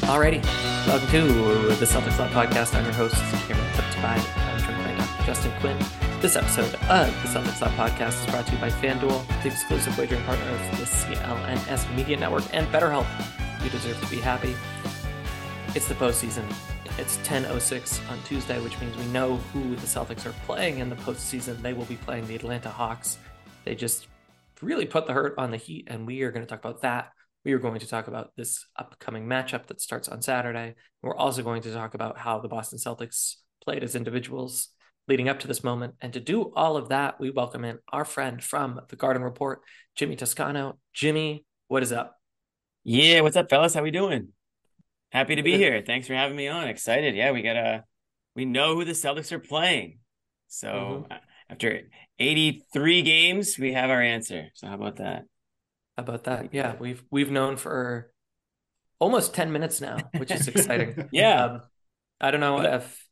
Alrighty, welcome to the Celtics Lot Podcast. I'm your host, Cameron Clipsby. I'm joined by Dr. Justin Quinn. This episode of the Celtics Lot Podcast is brought to you by FanDuel, the exclusive wagering partner of the CLNS Media Network, and BetterHelp. You deserve to be happy. It's the postseason. It's 10:06 on Tuesday, which means we know who the Celtics are playing in the postseason. They will be playing the Atlanta Hawks. They just really put the hurt on the Heat, and we are going to talk about that. We are going to talk about this upcoming matchup that starts on Saturday. We're also going to talk about how the Boston Celtics played as individuals leading up to this moment. And to do all of that, we welcome in our friend from the Garden Report, Jimmy Toscano. Jimmy, what is up? Yeah, what's up, fellas? How we doing? Happy to be here. Thanks for having me on. Excited. Yeah, we know who the Celtics are playing. So after 83 games, we have our answer. So how about that? Yeah, we've known for almost 10 minutes now, which is exciting. Yeah. I don't know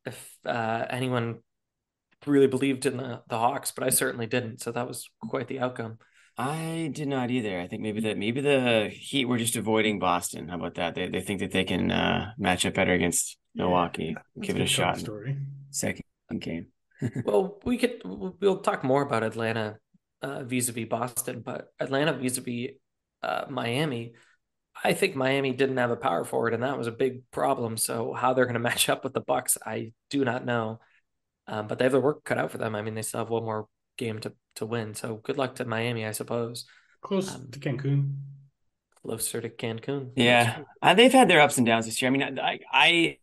if anyone really believed in the Hawks, but I certainly didn't. So that was quite the outcome. I did not either. I think maybe the Heat were just avoiding Boston. How about that? They think that they can match up better against Milwaukee. Yeah, give it a shot. Second game. Well, we'll talk more about Atlanta vis-a-vis Boston, but Atlanta vis-a-vis Miami, I think Miami didn't have a power forward, and that was a big problem. So how they're going to match up with the Bucks, I do not know. But they have their work cut out for them. I mean, they still have one more game to win. So good luck to Miami, I suppose. Closer to Cancun. Yeah, they've had their ups and downs this year. I mean, I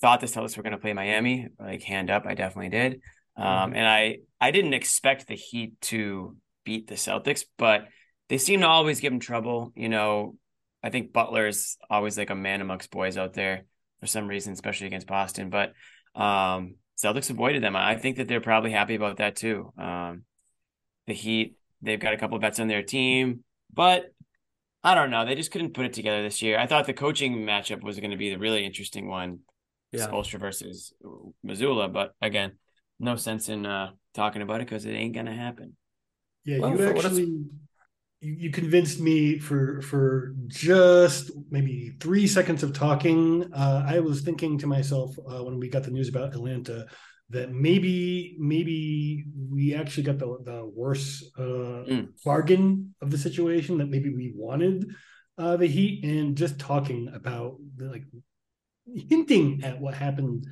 thought the Celtics were going to play Miami, like hand up. I definitely did. And I didn't expect the Heat to beat the Celtics, but they seem to always give them trouble. You know, I think Butler's always like a man amongst boys out there for some reason, especially against Boston. But Celtics avoided them. I think that they're probably happy about that too. The Heat, they've got a couple of vets on their team, but I don't know. They just couldn't put it together this year. I thought the coaching matchup was going to be the really interesting one. Yeah. Spoelstra versus Mazzulla, but again, no sense in talking about it because it ain't gonna happen. Yeah, well, you convinced me for just maybe 3 seconds of talking. I was thinking to myself when we got the news about Atlanta that maybe we actually got the worst bargain of the situation, that maybe we wanted the Heat, and just talking about hinting at what happened.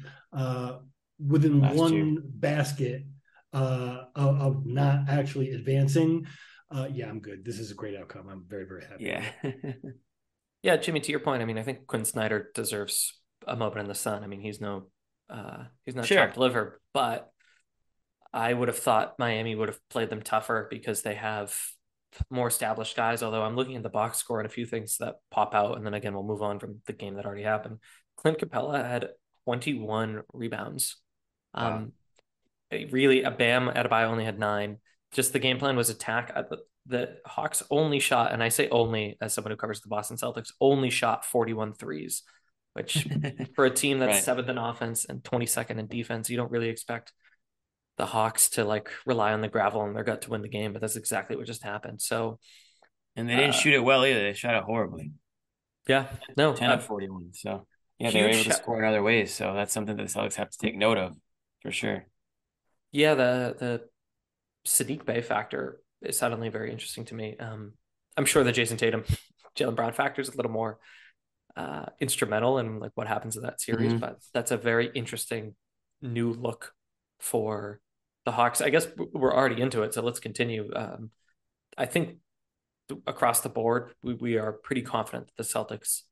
Within last one year. Basket of not actually advancing. I'm good. This is a great outcome. I'm very, very happy. Yeah. Yeah, Jimmy, to your point, I mean, I think Quinn Snyder deserves a moment in the sun. I mean, he's not sure. Chopped liver, but I would have thought Miami would have played them tougher because they have more established guys, although I'm looking at the box score and a few things that pop out, and then again, we'll move on from the game that already happened. Clint Capela had 21 rebounds. Really, Bam Adebayo only had 9. Just the game plan was attack. The Hawks only shot, and I say only as someone who covers the Boston Celtics, only shot 41 threes, which for a team that's 7th in offense and 22nd in defense, you don't really expect the Hawks to rely on the gravel in their gut to win the game, but that's exactly what just happened. So, and they didn't shoot it well either. They shot it horribly. Yeah, no. 10 of 41, so. Yeah, they were able to score in other ways, so that's something that the Celtics have to take note of, for sure. Yeah, the Sadiq Bey factor is suddenly very interesting to me. I'm sure the Jason Tatum, Jaylen Brown factor is a little more instrumental in what happens in that series, but that's a very interesting new look for the Hawks. I guess we're already into it, so let's continue. I think across the board, we are pretty confident that the Celtics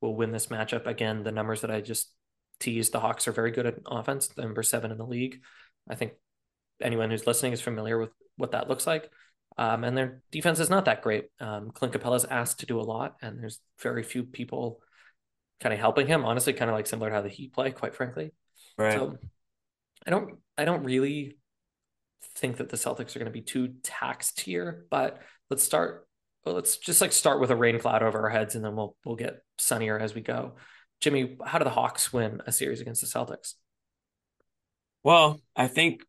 will win this matchup. Again, the numbers that I just teased, the Hawks are very good at offense, number 7 in the league. I think anyone who's listening is familiar with what that looks like. And their defense is not that great. Clint Capella's asked to do a lot, and there's very few people kind of helping him, honestly, kind of similar to how the Heat play, quite frankly. Right. So I don't really think that the Celtics are going to be too taxed here, but let's start. Well, let's just start with a rain cloud over our heads, and then we'll get sunnier as we go. Jimmy, how do the Hawks win a series against the Celtics? Well, I think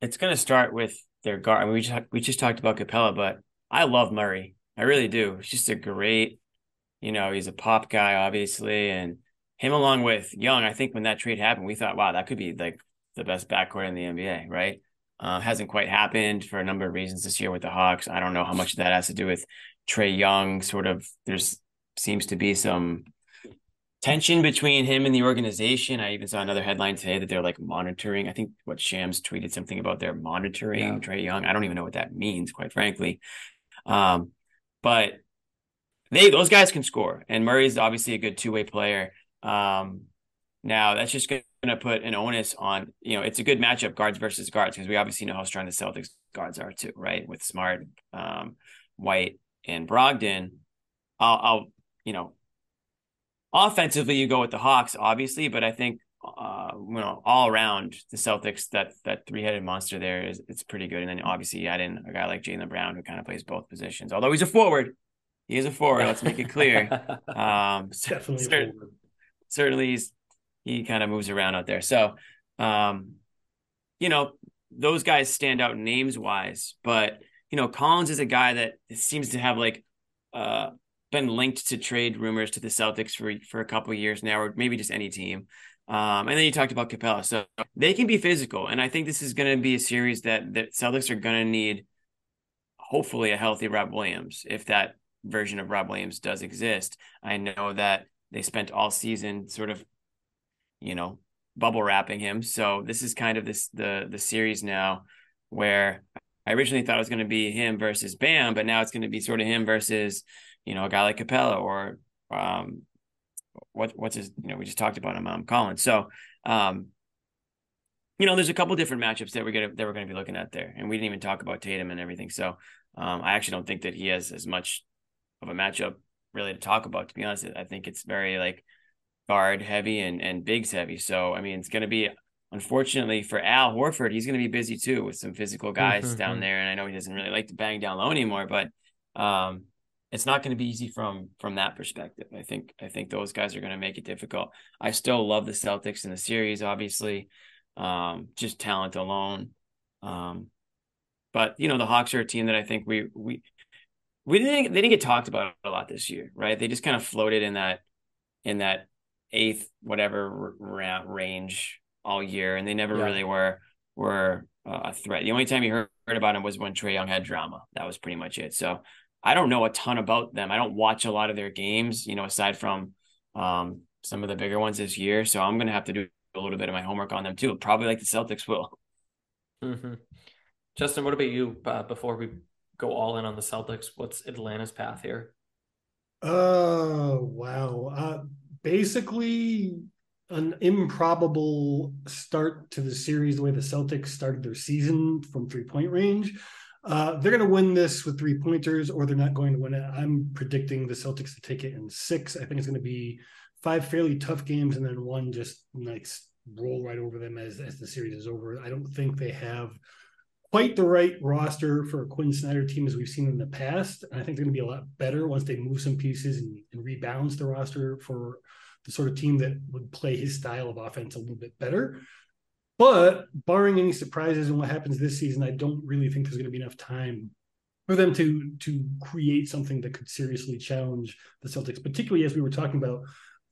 it's going to start with their guard. I mean, we just talked about Capela, but I love Murray. I really do. He's just a great You know, he's a pop guy, obviously, and him along with Young, I think when that trade happened, we thought, wow, that could be like the best backcourt in the NBA, right? Hasn't quite happened for a number of reasons this year with the Hawks. I don't know how much of that has to do with Trae Young. Sort of, there's seems to be some tension between him and the organization. I even saw another headline today that they're like monitoring. I think what Shams tweeted something about they're monitoring Trae Young. I don't even know what that means, quite frankly. But those guys can score, and Murray's obviously a good two-way player. Now that's just going to put an onus on, you know, it's a good matchup, guards versus guards, because we obviously know how strong the Celtics guards are too, right? With Smart, White, and Brogdon. Offensively you go with the Hawks, obviously, but I think all around the Celtics, that three-headed monster there is, it's pretty good. And then obviously you add in a guy like Jaylen Brown, who kind of plays both positions, although he's a forward. He is a forward. Let's make it clear. Definitely forward. Certainly he kind of moves around out there. So, those guys stand out names wise, but, you know, Collins is a guy that seems to have been linked to trade rumors to the Celtics for a couple of years now, or maybe just any team. And then you talked about Capela. So they can be physical. And I think this is going to be a series that Celtics are going to need, hopefully, a healthy Rob Williams, if that version of Rob Williams does exist. I know that they spent all season sort of, bubble wrapping him. So this is kind of the series now where I originally thought it was going to be him versus Bam, but now it's going to be sort of him versus, a guy like Capela or what's his, we just talked about him, Collins. So, there's a couple different matchups that we're going to be looking at there. And we didn't even talk about Tatum and everything. So I actually don't think that he has as much of a matchup really to talk about, to be honest. I think it's very guard heavy and bigs heavy. So, I mean, it's going to be, unfortunately for Al Horford, he's going to be busy too with some physical guys down there. And I know he doesn't really like to bang down low anymore, but it's not going to be easy from that perspective. I think those guys are going to make it difficult. I still love the Celtics in the series, obviously, just talent alone. But the Hawks are a team that I think they didn't get talked about a lot this year, right? They just kind of floated in that eighth whatever range all year, and they never really were a threat. The only time you heard about them was when Trae Young had drama. That was pretty much it. So I don't know a ton about them. I don't watch a lot of their games, aside from some of the bigger ones this year. So I'm going to have to do a little bit of my homework on them too, probably like the Celtics will. Mm-hmm. Justin, what about you before we go all in on the Celtics? What's Atlanta's path here? Oh, wow. Basically an improbable start to the series, the way the Celtics started their season from three-point range. They're going to win this with three-pointers, or they're not going to win it. I'm predicting the Celtics to take it in six. I think it's going to be five fairly tough games and then one just roll right over them as the series is over. I don't think they have quite the right roster for a Quinn Snyder team as we've seen in the past. And I think they're going to be a lot better once they move some pieces and rebalance the roster for the sort of team that would play his style of offense a little bit better. But barring any surprises in what happens this season, I don't really think there's going to be enough time for them to create something that could seriously challenge the Celtics, particularly as we were talking about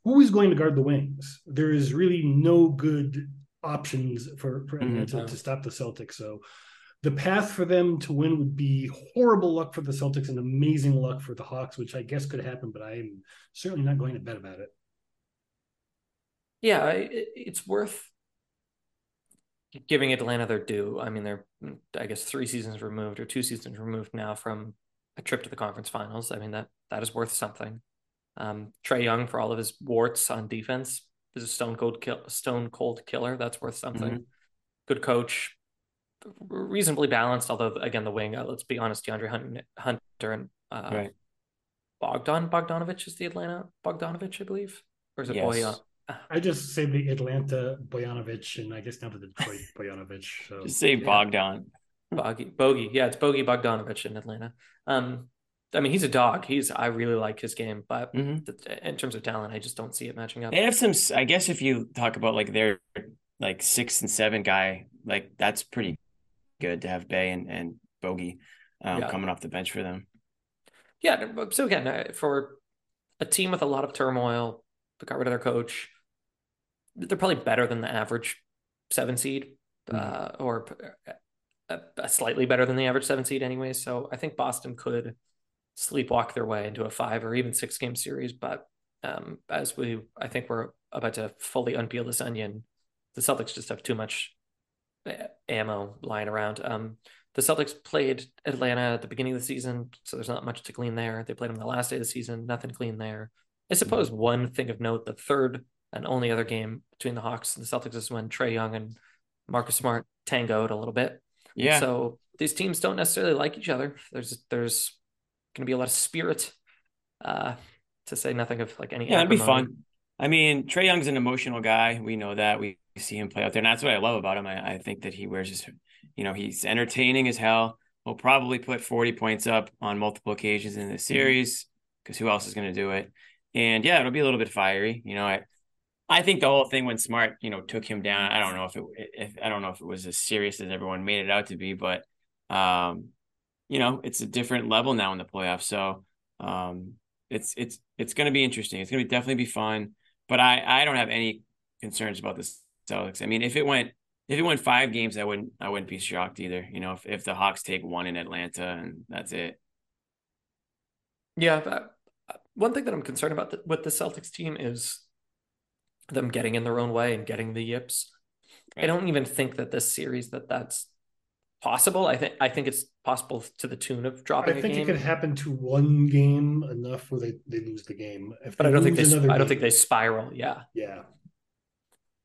who is going to guard the wings. There is really no good options for to stop the Celtics. So the path for them to win would be horrible luck for the Celtics and amazing luck for the Hawks, which I guess could happen, but I am certainly not going to bet about it. Yeah, it's worth giving Atlanta their due. I mean, they're, I guess, 3 seasons removed or 2 seasons removed now from a trip to the conference finals. I mean, that is worth something. Trae Young, for all of his warts on defense, is a stone cold killer. That's worth something. Mm-hmm. Good coach, reasonably balanced. Although again, the wing, let's be honest, DeAndre Hunter and Bogdan Bogdanović is the Atlanta Bogdanović, I believe, or is it Bojan? I just say the Atlanta Bogdanović, and I guess now the Detroit Bogdanović. So. Just say Bogdan. Bogey. Yeah, it's Bogey Bogdanović in Atlanta. I mean, he's a dog. I really like his game, but in terms of talent, I just don't see it matching up. They have some, I guess if you talk about their 6 and 7 guy, that's pretty good to have Bay and Bogey coming off the bench for them. Yeah. So again, for a team with a lot of turmoil, but got rid of their coach. They're probably better than the average 7 seed, or slightly better than the average 7 seed anyway. So I think Boston could sleepwalk their way into a 5 or even 6 game series. But as I think we're about to fully unpeel this onion, the Celtics just have too much ammo lying around. The Celtics played Atlanta at the beginning of the season, so there's not much to clean there. They played them the last day of the season, nothing clean there. I suppose one thing of note, the third and only other game between the Hawks and the Celtics is when Trae Young and Marcus Smart tangoed a little bit. Yeah. So these teams don't necessarily like each other. There's going to be a lot of spirit, to say nothing of like any. Yeah, it'd be fun. I mean, Trae Young's an emotional guy. We know that. We see him play out there, and that's what I love about him. I think that he wears his, you know, he's entertaining as hell. He'll probably put 40 points up on multiple occasions in this series because who else is going to do it? And yeah, it'll be a little bit fiery. You know, I think the whole thing when Smart, you know, took him down, I don't know if it was as serious as everyone made it out to be, but you know, it's a different level now in the playoffs. So it's going to be interesting. It's going to definitely be fun. But I don't have any concerns about the Celtics. I mean, if it went 5 games, I wouldn't be shocked either. You know, if the Hawks take one in Atlanta and that's it. Yeah, one thing that I'm concerned about with the Celtics team is them getting in their own way and getting the yips. Right. I don't even think that this series that's possible. I think it's possible to the tune of dropping a game. I think it could happen to one game enough where they lose the game. But I don't think they spiral. Yeah. Yeah.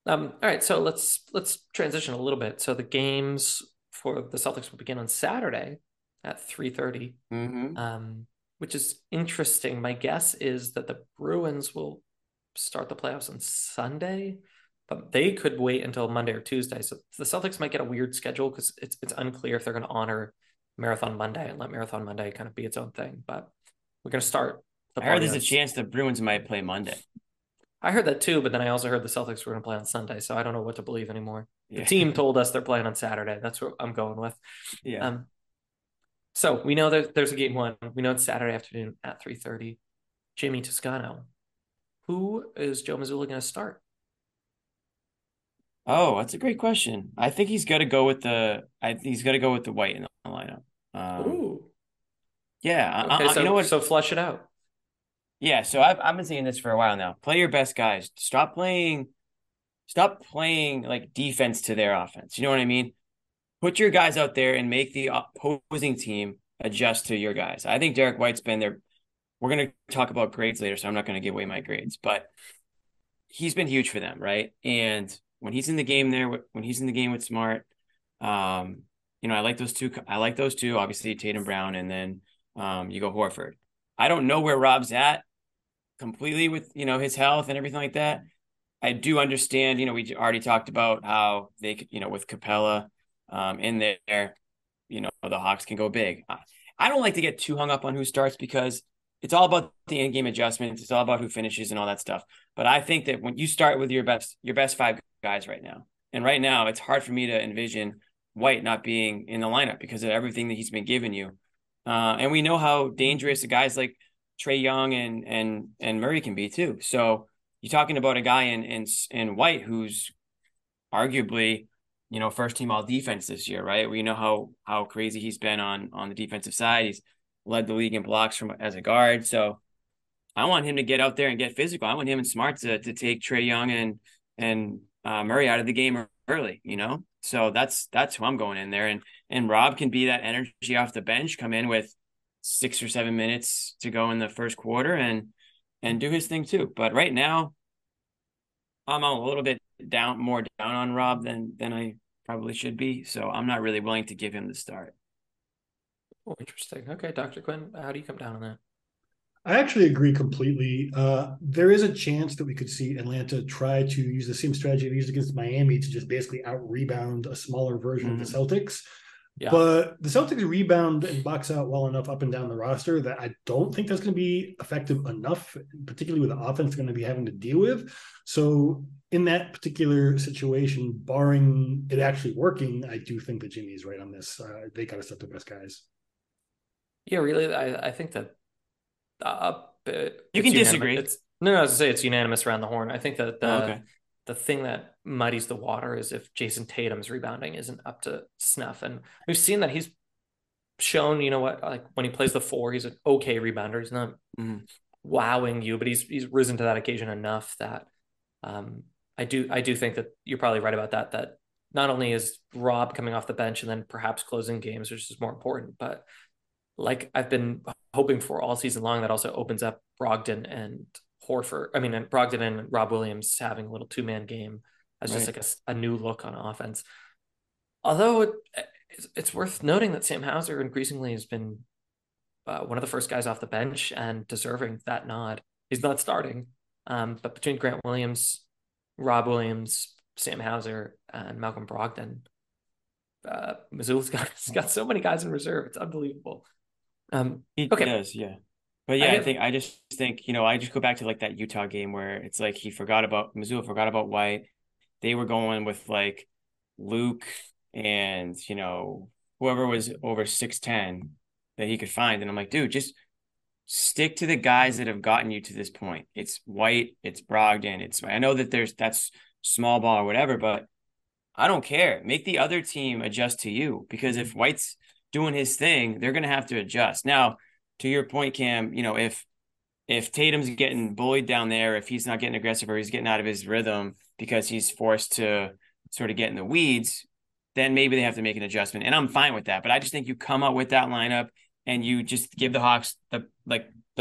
All right. So let's transition a little bit. So the games for the Celtics will begin on Saturday at 3:30, which is interesting. My guess is that the Bruins will start the playoffs on Sunday, but they could wait until Monday or Tuesday. So the Celtics might get a weird schedule because it's unclear if they're going to honor Marathon Monday and let Marathon Monday kind of be its own thing. But we're going to start. I heard there's a chance the Bruins might play Monday. I heard that too, but then I also heard the Celtics were going to play on Sunday, so I don't know what to believe anymore. Yeah. The team told us they're playing on Saturday. That's what I'm going with. Yeah. So we know that there's a game one. We know it's Saturday afternoon at 3:30. Jimmy Toscano. Who is Joe Mazzulla going to start? Oh, that's a great question. I think he's got to go with the White in the lineup. Ooh. Yeah. Okay, so, you know what? So flush it out. Yeah, so I've been saying this for a while now. Play your best guys. Stop playing like defense to their offense. You know what I mean? Put your guys out there and make the opposing team adjust to your guys. I think Derrick White's been there. We're going to talk about grades later, so I'm not going to give away my grades, but he's been huge for them, right? And when he's in the game with Smart, you know, I like those two, obviously Tatum Brown, and then you go Horford. I don't know where Rob's at completely with, you know, his health and everything like that. I do understand, you know, we already talked about how they could, you know, with Capela in there, you know, the Hawks can go big. I don't like to get too hung up on who starts because it's all about the end game adjustments. It's all about who finishes and all that stuff. But I think that when you start with your best 5 guys right now, and right now it's hard for me to envision White not being in the lineup because of everything that he's been giving you. And we know how dangerous the guys like Trae Young and Murray can be too. So you're talking about a guy in White who's arguably, you know, first team all defense this year, right? We know how crazy he's been on the defensive side. He's led the league in blocks as a guard. So I want him to get out there and get physical. I want him and Smart to take Trae Young and Murray out of the game early, you know? So that's who I'm going in there. And Rob can be that energy off the bench, come in with 6 or 7 minutes to go in the first quarter and do his thing too. But right now I'm a little bit more down on Rob than I probably should be. So I'm not really willing to give him the start. Oh, interesting. Okay, Dr. Quinn, how do you come down on that? I actually agree completely. There is a chance that we could see Atlanta try to use the same strategy they used against Miami to just basically out-rebound a smaller version of the Celtics. Yeah. But the Celtics rebound and box out well enough up and down the roster that I don't think that's going to be effective enough, particularly with the offense they're going to be having to deal with. So in that particular situation, barring it actually working, I do think that Jimmy's right on this. They got to set the best guys. Yeah, really, I think that You can disagree. No, I was going to say it's unanimous around the horn. I think that the thing that muddies the water is if Jason Tatum's rebounding isn't up to snuff. And we've seen that he's shown, you know what, like when he plays the four, he's an okay rebounder. He's not wowing you, but he's risen to that occasion enough that I do think that you're probably right about that, that not only is Rob coming off the bench and then perhaps closing games, which is more important, but like I've been hoping for all season long, that also opens up Brogdon and Rob Williams having a little two-man game as just like a new look on offense. Although it's worth noting that Sam Hauser increasingly has been one of the first guys off the bench and deserving that nod. He's not starting, but between Grant Williams, Rob Williams, Sam Hauser, and Malcolm Brogdon, Missoula's got so many guys in reserve. It's unbelievable. He does, yeah. But yeah, I just think, you know, I just go back to like that Utah game where it's like Missoula forgot about White. They were going with like Luke and, you know, whoever was over 6'10" that he could find. And I'm like, dude, just stick to the guys that have gotten you to this point. It's White, it's Brogdon, I know that that's small ball or whatever, but I don't care. Make the other team adjust to you, because if White's doing his thing, they're going to have to adjust. Now, to your point, Cam, you know, if Tatum's getting bullied down there, if he's not getting aggressive or he's getting out of his rhythm because he's forced to sort of get in the weeds, then maybe they have to make an adjustment. And I'm fine with that. But I just think you come up with that lineup and you just give the Hawks the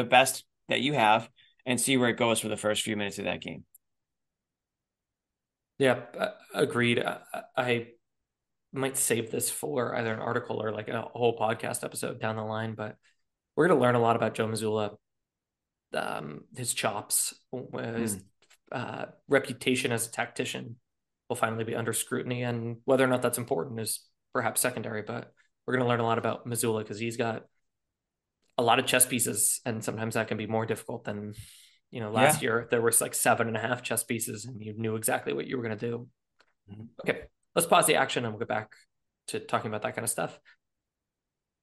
best that you have and see where it goes for the first few minutes of that game. Yeah, agreed. I might save this for either an article or like a whole podcast episode down the line, but we're going to learn a lot about Joe Mazzulla, his chops, his reputation as a tactician will finally be under scrutiny, and whether or not that's important is perhaps secondary, but we're going to learn a lot about Mazzulla because he's got a lot of chess pieces, and sometimes that can be more difficult than, you know, last year there was like 7.5 chess pieces and you knew exactly what you were going to do. Mm-hmm. Okay, let's pause the action and we'll get back to talking about that kind of stuff.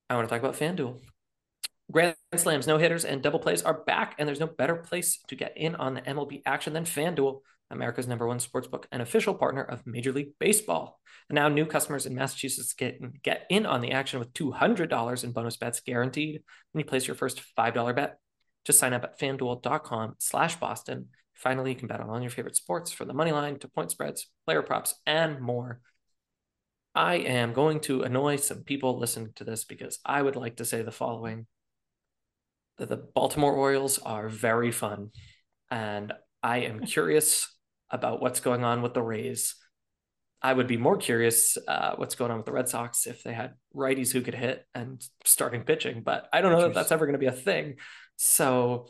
I want to talk about FanDuel. Grand slams, no hitters, and double plays are back, and there's no better place to get in on the MLB action than FanDuel, America's #1 sportsbook and official partner of Major League Baseball. And now new customers in Massachusetts get in on the action with $200 in bonus bets guaranteed when you place your first $5 bet. Just sign up at FanDuel.com/Boston. Finally, you can bet on all your favorite sports, from the money line to point spreads, player props, and more. I am going to annoy some people listening to this because I would like to say the following. The Baltimore Orioles are very fun, and I am curious about what's going on with the Rays. I would be more curious what's going on with the Red Sox if they had righties who could hit and starting pitching, but I don't know that that's ever going to be a thing. So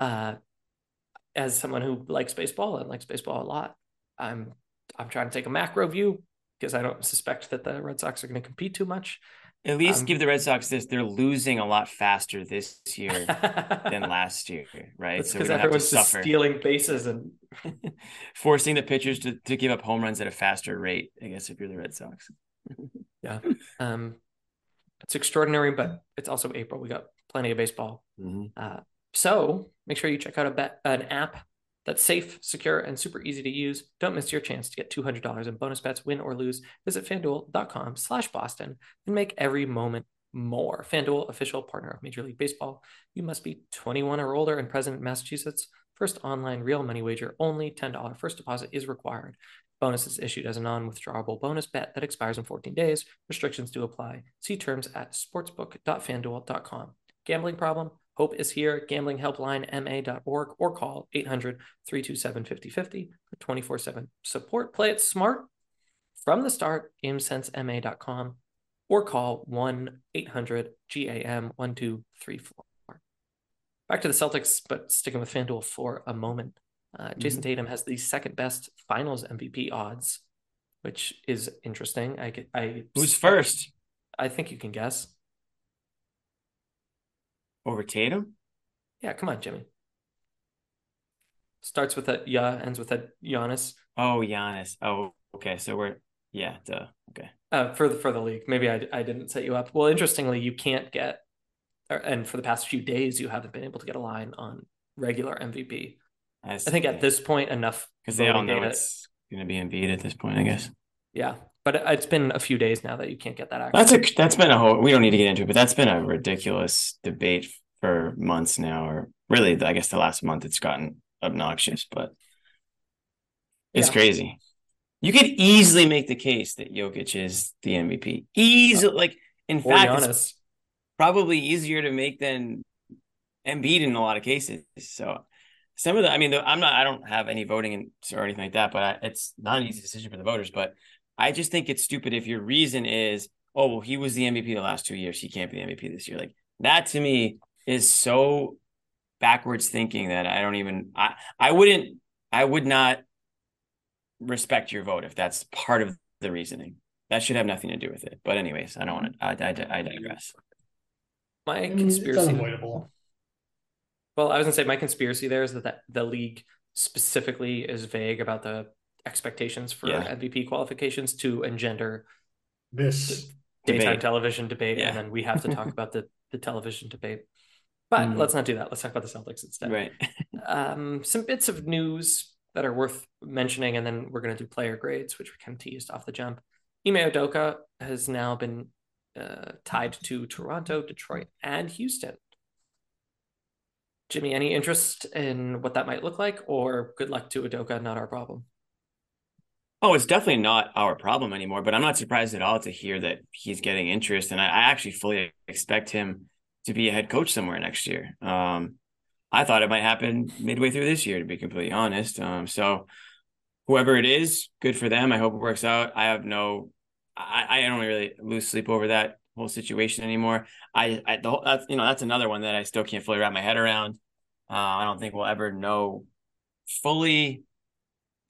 as someone who likes baseball and likes baseball a lot, I'm trying to take a macro view because I don't suspect that the Red Sox are going to compete too much. At least give the Red Sox this. They're losing a lot faster this year than last year, right? That's so we don't have to suffer. Stealing bases and forcing the pitchers to give up home runs at a faster rate, I guess, if you're the Red Sox. Yeah. It's extraordinary, but it's also April. We got plenty of baseball. Mm-hmm. So make sure you check out an app that's safe, secure, and super easy to use. Don't miss your chance to get $200 in bonus bets, win or lose. Visit FanDuel.com/Boston and make every moment more. FanDuel, official partner of Major League Baseball. You must be 21 or older and present in Massachusetts. First online real money wager only. $10 first deposit is required. Bonus is issued as a non-withdrawable bonus bet that expires in 14 days. Restrictions do apply. See terms at sportsbook.fanduel.com. Gambling problem? Hope is here. Gambling helpline, ma.org, or call 800-327-5050 for 24/7 support. Play it smart from the start. GameSenseMA.com or call 1-800-GAM-1234. Back to the Celtics, but sticking with FanDuel for a moment. Jason Tatum has the second best Finals MVP odds, which is interesting. Who's first? I think you can guess. Over Tatum? Yeah, come on, Jimmy. Starts with a yeah, ends with a Giannis. Oh, Giannis. Oh, okay. So we're okay. For the league, maybe I didn't set you up. Well, interestingly, you can't get, and for the past few days, you haven't been able to get a line on regular MVP. I think at this point, enough. Because they all know it's going to be Embiid at this point, I guess. Yeah. But it's been a few days now that you can't get that access. That's been a whole, we don't need to get into it, but that's been a ridiculous debate for months now, or really, I guess the last month it's gotten obnoxious, but it's crazy. You could easily make the case that Jokic is the MVP. Easily, like, in fact, it's probably easier to make than Embiid in a lot of cases. So some of the, I mean, I don't have any voting or anything like that, but it's not an easy decision for the voters, but I just think it's stupid if your reason is, oh, well, he was the MVP the last 2 years, he can't be the MVP this year. Like, that to me is so backwards thinking that I don't even, I would not respect your vote if that's part of the reasoning. That should have nothing to do with it. But anyways, I don't want to, I digress. My conspiracy. It's unavoidable. Well, I was gonna say my conspiracy there is that the league specifically is vague about the expectations for MVP qualifications to engender this daytime television debate, and then we have to talk about the television debate. But let's not do that. Let's talk about the Celtics instead. Right. Some bits of news that are worth mentioning, and then we're going to do player grades, which we kind of teased off the jump. Ime Udoka has now been tied to Toronto, Detroit, and Houston. Jimmy, any interest in what that might look like, or good luck to Udoka, not our problem? Oh, it's definitely not our problem anymore, but I'm not surprised at all to hear that he's getting interest. And I actually fully expect him to be a head coach somewhere next year. I thought it might happen midway through this year, to be completely honest. So whoever it is, good for them. I hope it works out. I don't really lose sleep over that whole situation anymore. That's another one that I still can't fully wrap my head around. I don't think we'll ever know fully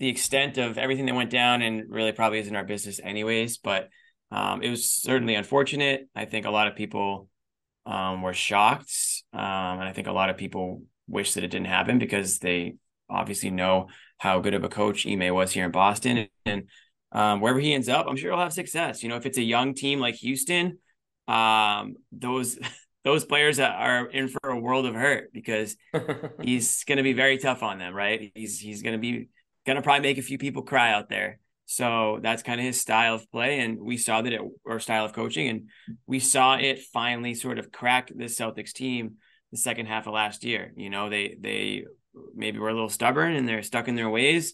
the extent of everything that went down, and really probably isn't our business anyways, but it was certainly unfortunate. I think a lot of people were shocked. And I think a lot of people wish that it didn't happen, because they obviously know how good of a coach Ime was here in Boston, and wherever he ends up, I'm sure he'll have success. You know, if it's a young team like Houston, those players are in for a world of hurt, because he's going to be very tough on them, right? He's going to be, going to probably make a few people cry out there. So that's kind of his style of play. And we saw that style of coaching, and we saw it finally sort of crack the Celtics team the second half of last year. You know, they maybe were a little stubborn and they're stuck in their ways.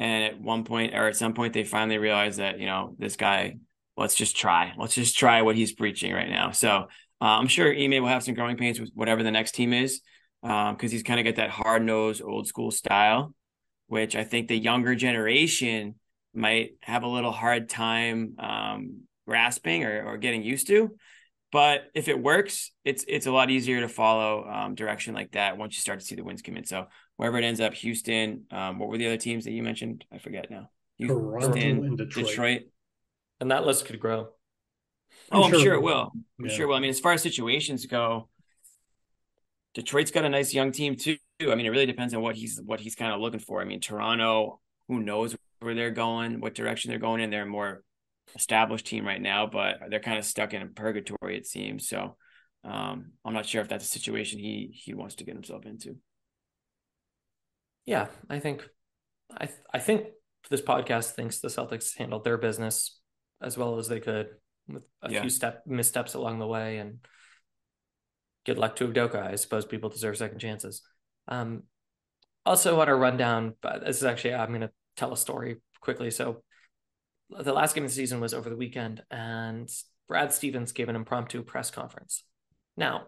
And at some point, they finally realized that, you know, this guy, let's just try what he's preaching right now. So I'm sure Ime will have some growing pains with whatever the next team is, because he's kind of got that hard nosed old school style, which I think the younger generation might have a little hard time grasping or getting used to. But if it works, it's a lot easier to follow direction like that once you start to see the wins come in. So wherever it ends up, Houston, what were the other teams that you mentioned? I forget now. Houston, and Detroit. And that list could grow. I'm sure it will. I mean, as far as situations go, Detroit's got a nice young team too. I mean, it really depends on what he's kind of looking for. I mean, Toronto, who knows where they're going, what direction they're going in. They're a more established team right now, but they're kind of stuck in a purgatory, it seems. So I'm not sure if that's a situation he wants to get himself into. Yeah, I think this podcast thinks the Celtics handled their business as well as they could, with a few missteps along the way, and good luck to Udoka. I suppose people deserve second chances. Also on our rundown, but this is actually, I'm going to tell a story quickly. So the last game of the season was over the weekend, and Brad Stevens gave an impromptu press conference. Now,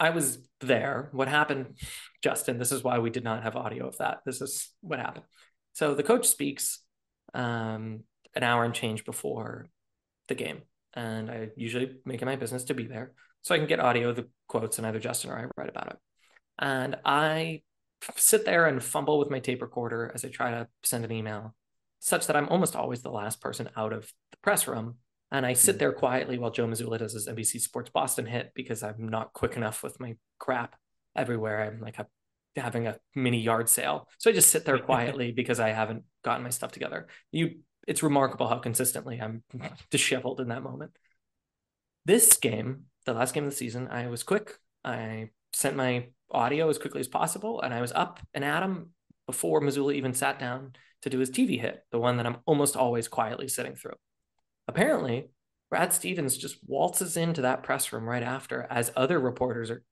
I was there. What happened, Justin, this is why we did not have audio of that. This is what happened. So the coach speaks an hour and change before the game, and I usually make it my business to be there so I can get audio of the quotes, and either Justin or I write about it. And I sit there and fumble with my tape recorder as I try to send an email, such that I'm almost always the last person out of the press room. And I sit there quietly while Joe Mazzulla does his NBC Sports Boston hit, because I'm not quick enough with my crap everywhere. I'm like having a mini yard sale. So I just sit there quietly because I haven't gotten my stuff together. It's remarkable how consistently I'm disheveled in that moment. This game, the last game of the season, I was quick. I sent my audio as quickly as possible. And I was up and at him before Mazzulla even sat down to do his TV hit, the one that I'm almost always quietly sitting through. Apparently, Brad Stevens just waltzes into that press room right after as other reporters are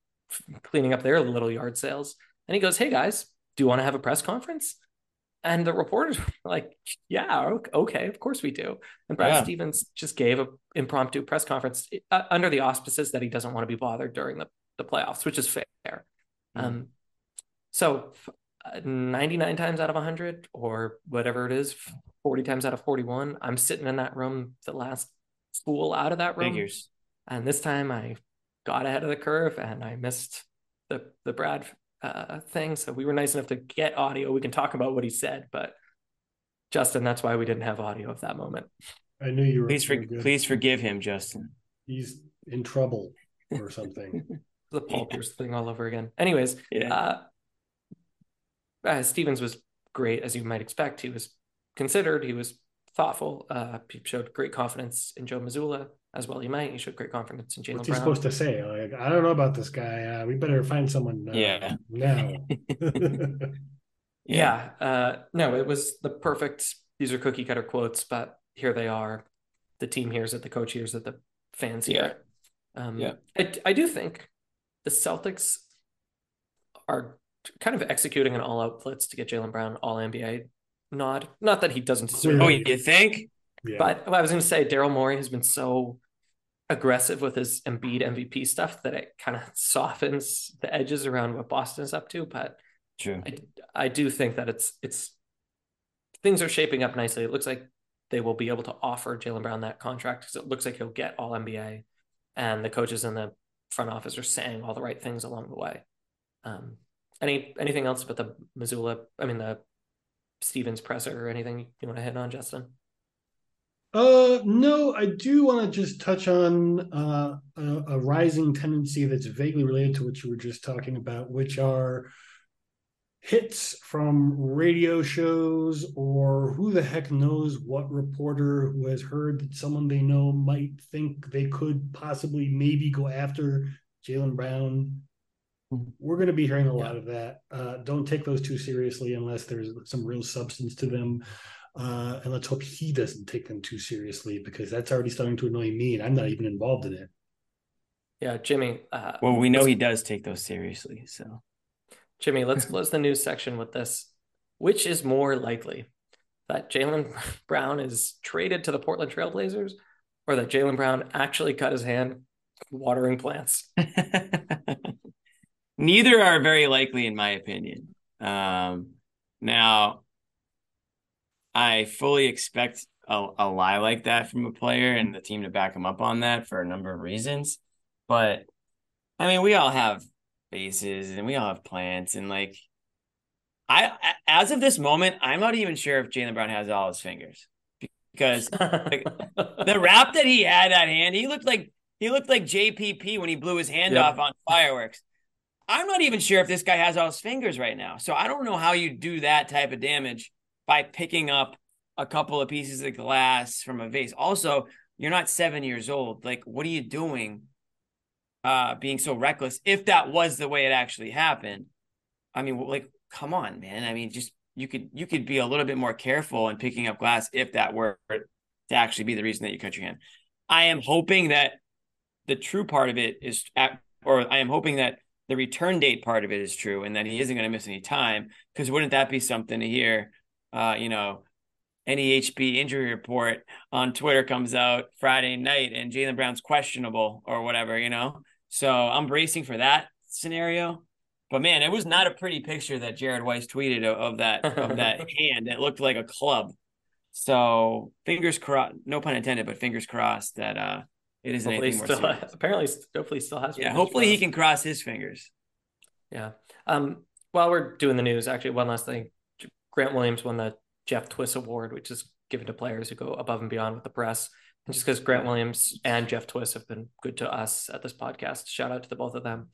cleaning up their little yard sales. And he goes, "Hey guys, do you want to have a press conference?" And the reporters were like, "Yeah, okay, of course we do." And Brad Stevens just gave an impromptu press conference under the auspices that he doesn't want to be bothered during the playoffs, which is fair. Mm-hmm. So 99 times out of 100 or whatever it is, 40 times out of 41, I'm sitting in that room, the last spool out of that room. Figures. And this time I got ahead of the curve and I missed the Brad thing. So we were nice enough to get audio. We can talk about what he said, but Justin, that's why we didn't have audio of that moment. I knew you were. Please forgive him, Justin. He's in trouble or something. The Paul Pierce thing all over again. Anyways, Stevens was great, as you might expect. He was considered. He was thoughtful. He showed great confidence in Joe Mazzulla as well. He showed great confidence in Jaylen Brown. What's he supposed to say? Like, I don't know about this guy. We better find someone now. No, it was the perfect. These are cookie cutter quotes, but here they are. The team hears it. The coach hears it. The fans hear it. I do think the Celtics are kind of executing an all-out blitz to get Jaylen Brown all-NBA nod. Not that he doesn't deserve it. Oh, you think? Yeah. But I was going to say, Daryl Morey has been so aggressive with his Embiid MVP stuff that it kind of softens the edges around what Boston is up to. But true. I do think that it's things are shaping up nicely. It looks like they will be able to offer Jaylen Brown that contract because it looks like he'll get all NBA, and the coaches in the front office are saying all the right things along the way. Anything else but the Mazzulla? I mean, the Stevens presser or anything you want to hit on, Justin? No, I do want to just touch on a rising tendency that's vaguely related to what you were just talking about, which are hits from radio shows or who the heck knows what reporter who has heard that someone they know might think they could possibly maybe go after Jaylen Brown. We're going to be hearing a lot of that. Don't take those too seriously unless there's some real substance to them. And let's hope he doesn't take them too seriously, because that's already starting to annoy me, and I'm not even involved in it. Yeah, Jimmy. Well, we know he does take those seriously. So, Jimmy, let's close the news section with this. Which is more likely, that Jaylen Brown is traded to the Portland Trail Blazers, or that Jaylen Brown actually cut his hand watering plants? Neither are very likely, in my opinion. Now, I fully expect a lie like that from a player and the team to back him up on that for a number of reasons. But, I mean, we all have bases and we all have plants. And, like, I as of this moment, I'm not even sure if Jaylen Brown has all his fingers. Because like, the wrap that he had at hand, he looked like JPP when he blew his hand off on fireworks. I'm not even sure if this guy has all his fingers right now. So I don't know how you do that type of damage by picking up a couple of pieces of glass from a vase. Also, you're not 7 years old. Like, what are you doing being so reckless? If that was the way it actually happened, I mean, like, come on, man. I mean, just you could be a little bit more careful in picking up glass if that were to actually be the reason that you cut your hand. I am hoping that the true part of it is – or I am hoping that the return date part of it is true and that he isn't going to miss any time, because wouldn't that be something to hear? NEHB injury report on Twitter comes out Friday night and Jaylen Brown's questionable or whatever, So I'm bracing for that scenario. But man, it was not a pretty picture that Jared Weiss tweeted of that hand. It looked like a club. So fingers crossed, no pun intended, but fingers crossed that it isn't anything more serious. Apparently, hopefully still has. Yeah, hopefully he can cross his fingers. Yeah. While we're doing the news, actually, one last thing. Grant Williams won the Jeff Twiss Award, which is given to players who go above and beyond with the press. And just because Grant Williams and Jeff Twiss have been good to us at this podcast, shout out to the both of them.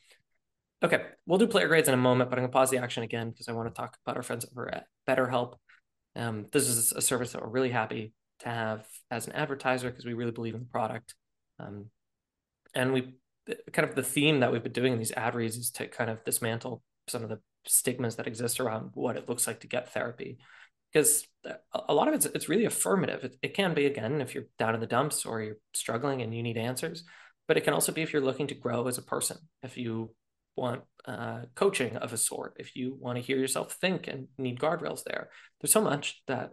Okay, we'll do player grades in a moment, but I'm going to pause the action again because I want to talk about our friends over at BetterHelp. This is a service that we're really happy to have as an advertiser because we really believe in the product. And we kind of the theme that we've been doing in these ad reads is to kind of dismantle some of the stigmas that exist around what it looks like to get therapy, because a lot of it's really affirmative. It can be, again, if you're down in the dumps or you're struggling and you need answers, but it can also be if you're looking to grow as a person, if you want coaching of a sort, if you want to hear yourself think and need guardrails there. There's so much that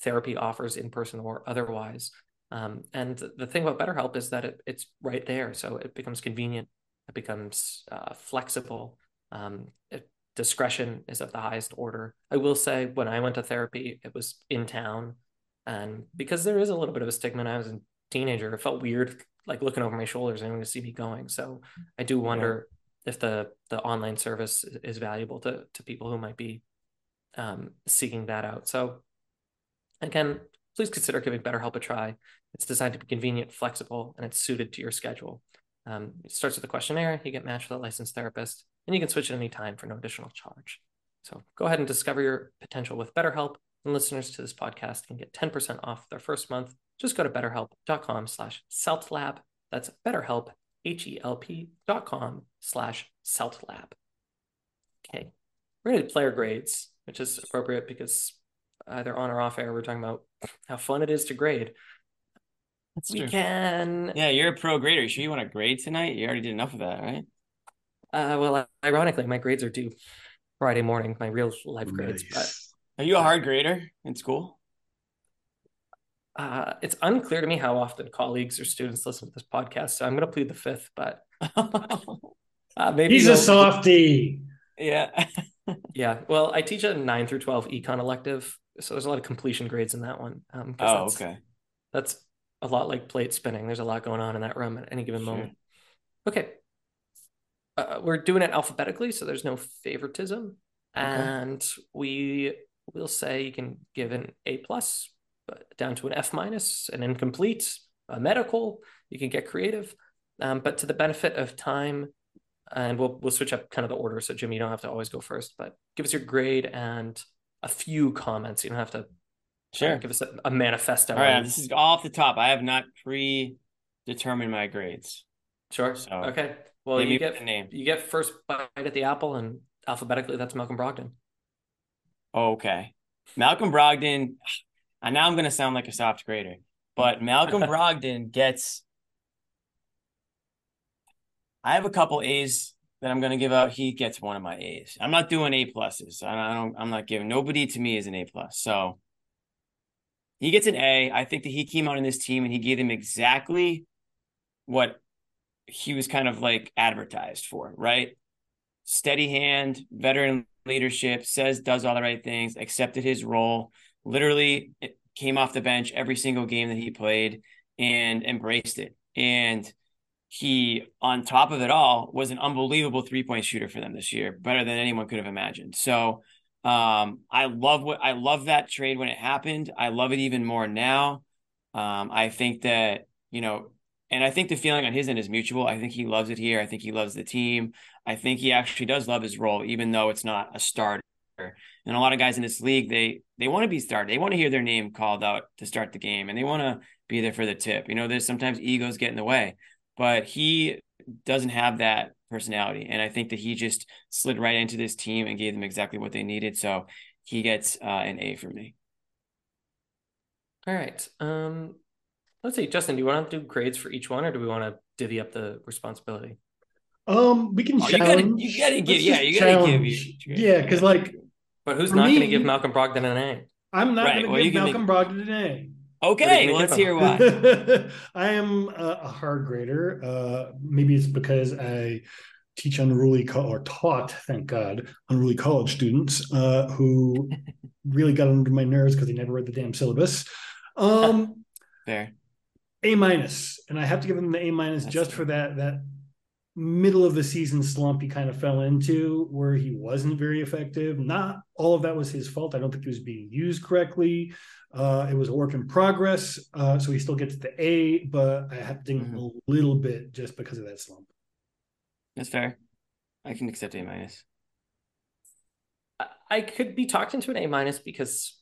therapy offers in person or otherwise. And the thing about BetterHelp is that it's right there. So it becomes convenient. It becomes flexible. Discretion is of the highest order. I will say when I went to therapy, it was in town. And because there is a little bit of a stigma, and I was a teenager, it felt weird, like looking over my shoulders and anyone to see me going. So I do wonder if the online service is valuable to people who might be seeking that out. So again, please consider giving BetterHelp a try. It's designed to be convenient, flexible, and it's suited to your schedule. It starts with a questionnaire, you get matched with a licensed therapist, and you can switch at any time for no additional charge. So go ahead and discover your potential with BetterHelp, and listeners to this podcast can get 10% off their first month. Just go to betterhelp.com/CeltLab. That's BetterHelp, HELP.com/CeltLab. Okay, we're going to do player grades, which is appropriate because either on or off air, we're talking about how fun it is to grade. That's true. Yeah, you're a pro grader. Sure you want to grade tonight? You already did enough of that, right? Well, ironically, my grades are due Friday morning, my real life grades. But are you a hard grader in school? It's unclear to me how often colleagues or students listen to this podcast, so I'm going to plead the fifth, but maybe he's a softie. Yeah. Yeah. Well, I teach a 9 through 12 econ elective, so there's a lot of completion grades in that one. Okay. That's a lot like plate spinning. There's a lot going on in that room at any given moment. Okay. We're doing it alphabetically, so there's no favoritism. Okay. And we will say you can give an A+, down to an F-, an incomplete, a medical. You can get creative. But to the benefit of time, and we'll switch up kind of the order. So, Jim, you don't have to always go first, but give us your grade and a few comments. You don't have to give us a manifesto. All right, this is all off the top. I have not predetermined my grades. Sure. So, okay. Well, you get first bite at the apple, and alphabetically, that's Malcolm Brogdon. Okay. Malcolm Brogdon, and now I'm going to sound like a soft grader, but Malcolm Brogdon gets... I have a couple A's that I'm going to give out. He gets one of my A's. I'm not doing A+. I'm not giving. Nobody to me is an A+. So he gets an A. I think that he came out in this team and he gave them exactly what he was kind of like advertised for, right? Steady hand, veteran leadership, does all the right things, accepted his role, literally came off the bench every single game that he played and embraced it. And he, on top of it all, was an unbelievable three-point shooter for them this year, better than anyone could have imagined. So I love that trade when it happened. I love it even more now. I think that, and I think the feeling on his end is mutual. I think he loves it here. I think he loves the team. I think he actually does love his role, even though it's not a starter. And a lot of guys in this league, they want to be started. They want to hear their name called out to start the game, and they want to be there for the tip. There's sometimes egos get in the way. But he doesn't have that personality. And I think that he just slid right into this team and gave them exactly what they needed. So he gets an A from me. All right. Let's see, Justin, do you want to do grades for each one, or do we want to divvy up the responsibility? We can challenge. You got to give. Yeah, because But who's not going to give Malcolm Brogdon an A? I'm not going to give Malcolm Brogdon an A. Okay, let's hear why. I am a hard grader. Maybe it's because I teach taught, thank God, unruly college students who really got under my nerves because they never read the damn syllabus. Fair. A-, and I have to give them the A- just for that middle of the season slump he kind of fell into, where he wasn't very effective. Not all of that was his fault. I don't think he was being used correctly. It was a work in progress. So he still gets the A, but I have to think a little bit just because of that slump. That's fair. I can accept A-. I could be talked into an A- because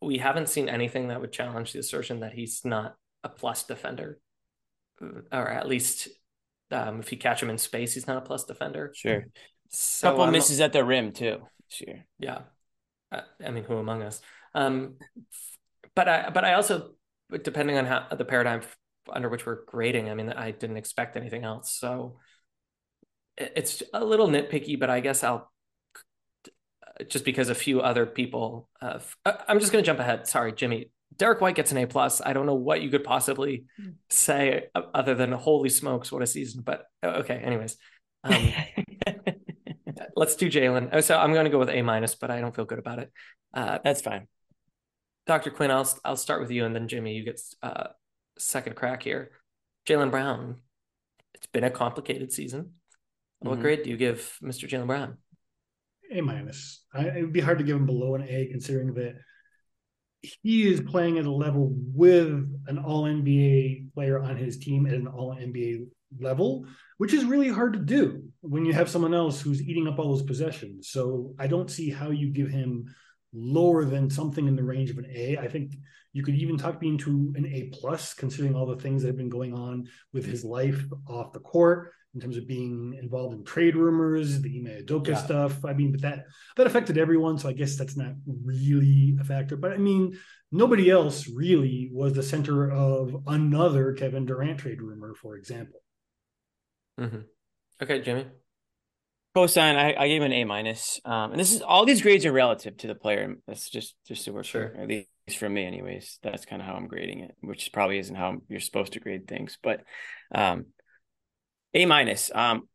we haven't seen anything that would challenge the assertion that he's not a plus defender, or at least If you catch him in space, he's not a plus defender. Sure. So couple misses at the rim too. Sure. Yeah. I mean, who among us? But I also, depending on how the paradigm under which we're grading, I mean, I didn't expect anything else. So it's a little nitpicky, but I guess I'll, just because a few other people, I'm just going to jump ahead. Sorry, Jimmy. Derrick White gets an A+. I don't know what you could possibly say other than holy smokes, what a season. But okay, anyways. Let's do Jaylen. So I'm going to go with A-, but I don't feel good about it. That's fine. Dr. Quinn, I'll start with you, and then Jimmy, you get second crack here. Jaylen Brown. It's been a complicated season. What grade do you give Mr. Jaylen Brown? A-. It would be hard to give him below an A, considering that he is playing at a level with an All-NBA player on his team at an All-NBA level, which is really hard to do when you have someone else who's eating up all those possessions. So I don't see how you give him lower than something in the range of an A. I think you could even talk me into an A+, considering all the things that have been going on with his life off the court in terms of being involved in trade rumors, the Ime Udoka stuff. I mean, but that affected everyone. So I guess that's not really a factor, but I mean, nobody else really was the center of another Kevin Durant trade rumor, for example. Mm-hmm. Okay, Jimmy. Cosine, I gave him an A-. And this is, all these grades are relative to the player. That's just to work for, at least for me anyways. That's kind of how I'm grading it, which probably isn't how you're supposed to grade things, but A-.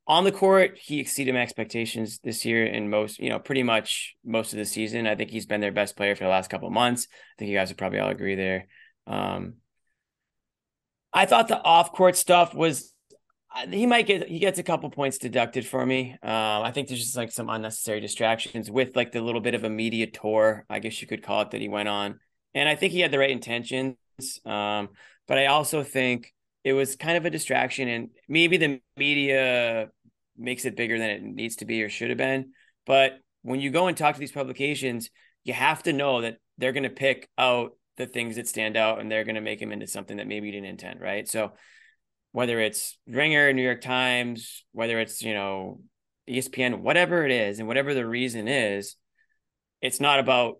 On the court, he exceeded my expectations this year in most, pretty much most of the season. I think he's been their best player for the last couple of months. I think you guys would probably all agree there. I thought the off-court stuff was, he gets a couple points deducted for me. I think there's just like some unnecessary distractions with like the little bit of a media tour, I guess you could call it, that he went on. And I think he had the right intentions. But I also think it was kind of a distraction, and maybe the media makes it bigger than it needs to be or should have been. But when you go and talk to these publications, you have to know that they're going to pick out the things that stand out, and they're going to make him into something that maybe you didn't intend. Right. So, whether it's Ringer, New York Times, whether it's, ESPN, whatever it is, and whatever the reason is, it's not about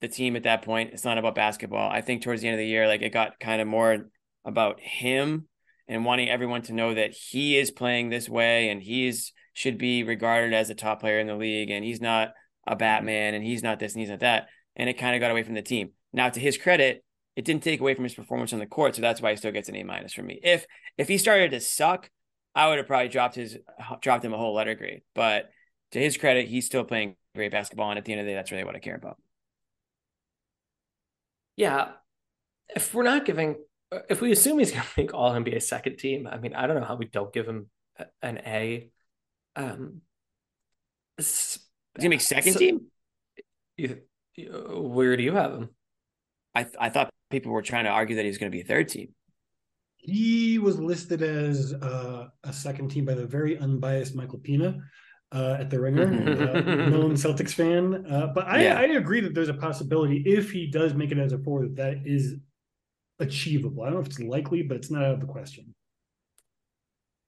the team at that point. It's not about basketball. I think towards the end of the year, like, it got kind of more about him and wanting everyone to know that he is playing this way, and he's should be regarded as a top player in the league, and he's not a Batman, and he's not this, and he's not that. And it kind of got away from the team. Now, to his credit, it didn't take away from his performance on the court, so that's why he still gets an A- from me. If he started to suck, I would have probably dropped him a whole letter grade. But to his credit, he's still playing great basketball, and at the end of the day, that's really what I care about. Yeah, if we assume he's going to make All NBA second team, I mean, I don't know how we don't give him an A. Is he going to make second team? Where do you have him? I thought people were trying to argue that he was going to be a third team. He was listed as a second team by the very unbiased Michael Pina at the Ringer, known Celtics fan. But I agree that there's a possibility, if he does make it as a forward, that is achievable. I don't know if it's likely, but it's not out of the question.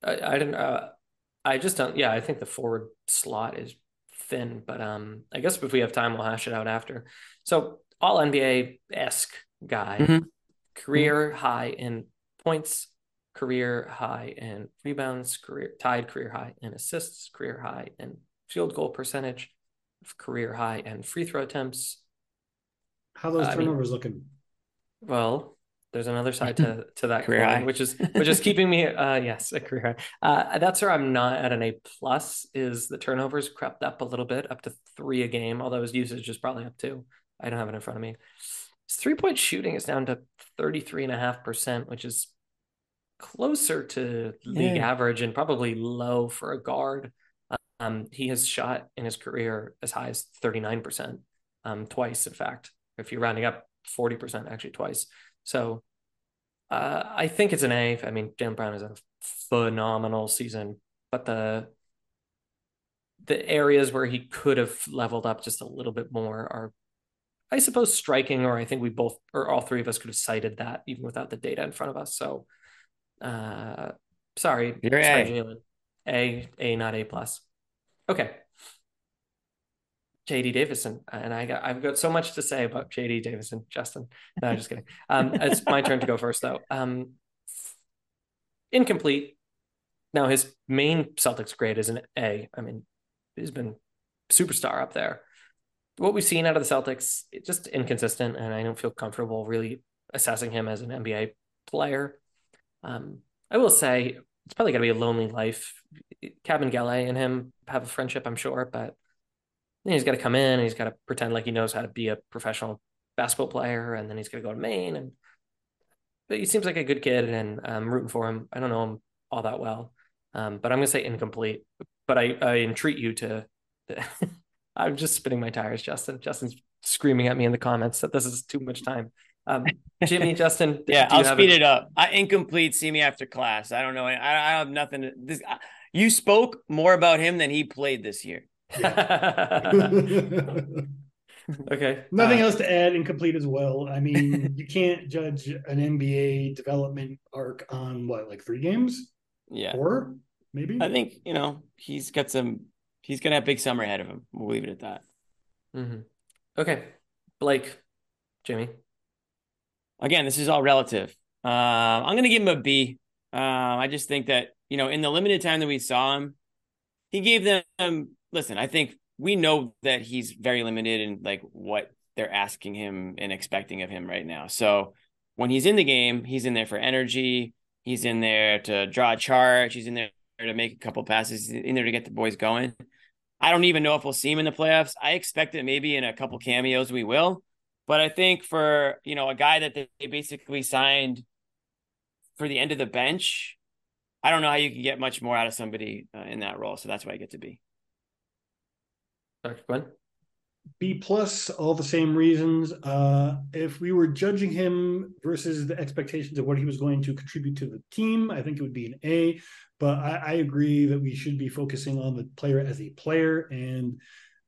I think the forward slot is thin, but I guess if we have time, we'll hash it out after. So, All NBA-esque guy, career high in points, career high in rebounds, career high in assists, career high in field goal percentage, career high in free throw attempts. How those turnovers looking? Well, there's another side to that career high, which is keeping me a career high. That's where I'm not at an A+. Is the turnovers crept up a little bit, up to 3 a game, although his usage is probably up 2. I don't have it in front of me. His three-point shooting is down to 33.5%, which is closer to league average and probably low for a guard. He has shot in his career as high as 39%, twice, in fact. If you're rounding up, 40%, actually twice. So I think it's an A. I mean, Jaylen Brown is a phenomenal season, but the areas where he could have leveled up just a little bit more are, I suppose, striking, or I think we both, or all three of us, could have cited that even without the data in front of us. So Sorry. You're sorry, A. Jaylen. A, not A plus. Okay. J.D. Davison. And I've got so much to say about J.D. Davison, Justin. No, I'm just kidding. It's my turn to go first, though. Incomplete. Now, his main Celtics grade is an A. I mean, he's been superstar up there. What we've seen out of the Celtics, it's just inconsistent, and I don't feel comfortable really assessing him as an NBA player. I will say it's probably going to be a lonely life. Cabin Galley and him have a friendship, I'm sure, but he's got to come in and he's got to pretend like he knows how to be a professional basketball player, and then he's going to go to Maine. But he seems like a good kid, and I'm rooting for him. I don't know him all that well, but I'm going to say incomplete. But I entreat you to... I'm just spinning my tires, Justin. Justin's screaming at me in the comments that this is too much time. Jimmy, Justin. Yeah, I'll speed it up. Incomplete. See me after class. I don't know. I have nothing. You spoke more about him than he played this year. Okay. Nothing else to add. Incomplete as well. I mean, you can't judge an NBA development arc on what, like 3 games? Yeah. 4, maybe? I think, he's got some... He's going to have a big summer ahead of him. We'll leave it at that. Mm-hmm. Okay. Blake, Jimmy. Again, this is all relative. I'm going to give him a B. I just think that, in the limited time that we saw him, he gave them, listen, I think we know that he's very limited in like what they're asking him and expecting of him right now. So when he's in the game, he's in there for energy. He's in there to draw a charge. He's in there to make a couple passes, in there to get the boys going. I don't even know if we'll see him in the playoffs. I expect that maybe in a couple cameos we will, but I think for, a guy that they basically signed for the end of the bench, I don't know how you can get much more out of somebody in that role. So that's why I get to B. Dr. Quinn? B+, all the same reasons. If we were judging him versus the expectations of what he was going to contribute to the team, I think it would be an A. But I agree that we should be focusing on the player as a player. And,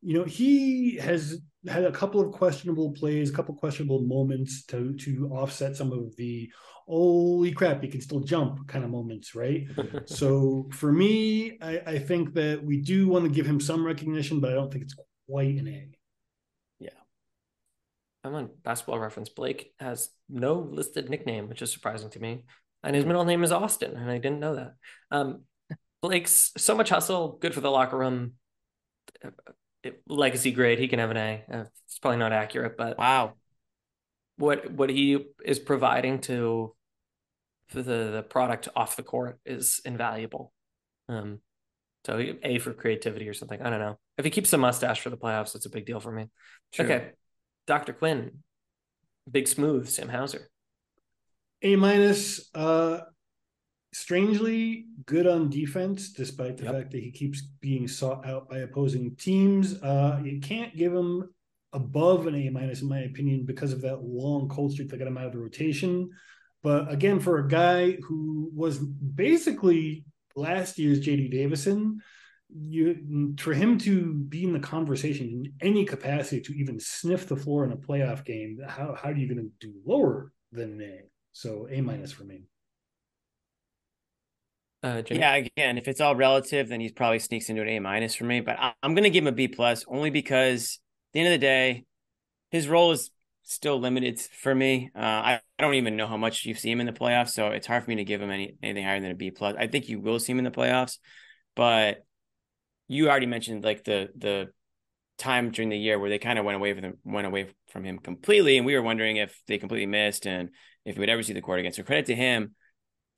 he has had a couple of questionable plays, a couple of questionable moments to offset some of the, holy crap, he can still jump kind of moments, right? So for me, I think that we do want to give him some recognition, but I don't think it's quite an A. Yeah. I'm on Basketball Reference. Blake has no listed nickname, which is surprising to me. And his middle name is Austin, and I didn't know that. Blake's so much hustle, good for the locker room. Legacy grade, he can have an A. It's probably not accurate, but wow, what he is providing to the product off the court is invaluable. So A for creativity or something. I don't know. If he keeps the mustache for the playoffs, it's a big deal for me. True. Okay, Dr. Quinn, Big Smooth, Sam Hauser. A-, strangely good on defense, despite the fact that he keeps being sought out by opposing teams. You can't give him above an A-, in my opinion, because of that long cold streak that got him out of the rotation. But again, for a guy who was basically last year's J.D. Davison, for him to be in the conversation in any capacity to even sniff the floor in a playoff game, how are you going to do lower than an A? So A- for me. Yeah, again, if it's all relative, then he probably sneaks into an A- for me. But I'm going to give him a B+ only because at the end of the day, his role is still limited for me. I don't even know how much you've seen him in the playoffs, so it's hard for me to give him anything higher than a B+. I think you will see him in the playoffs, but you already mentioned like the time during the year where they kind of went away from him completely, and we were wondering if they completely missed and if we would ever see the court again. So credit to him.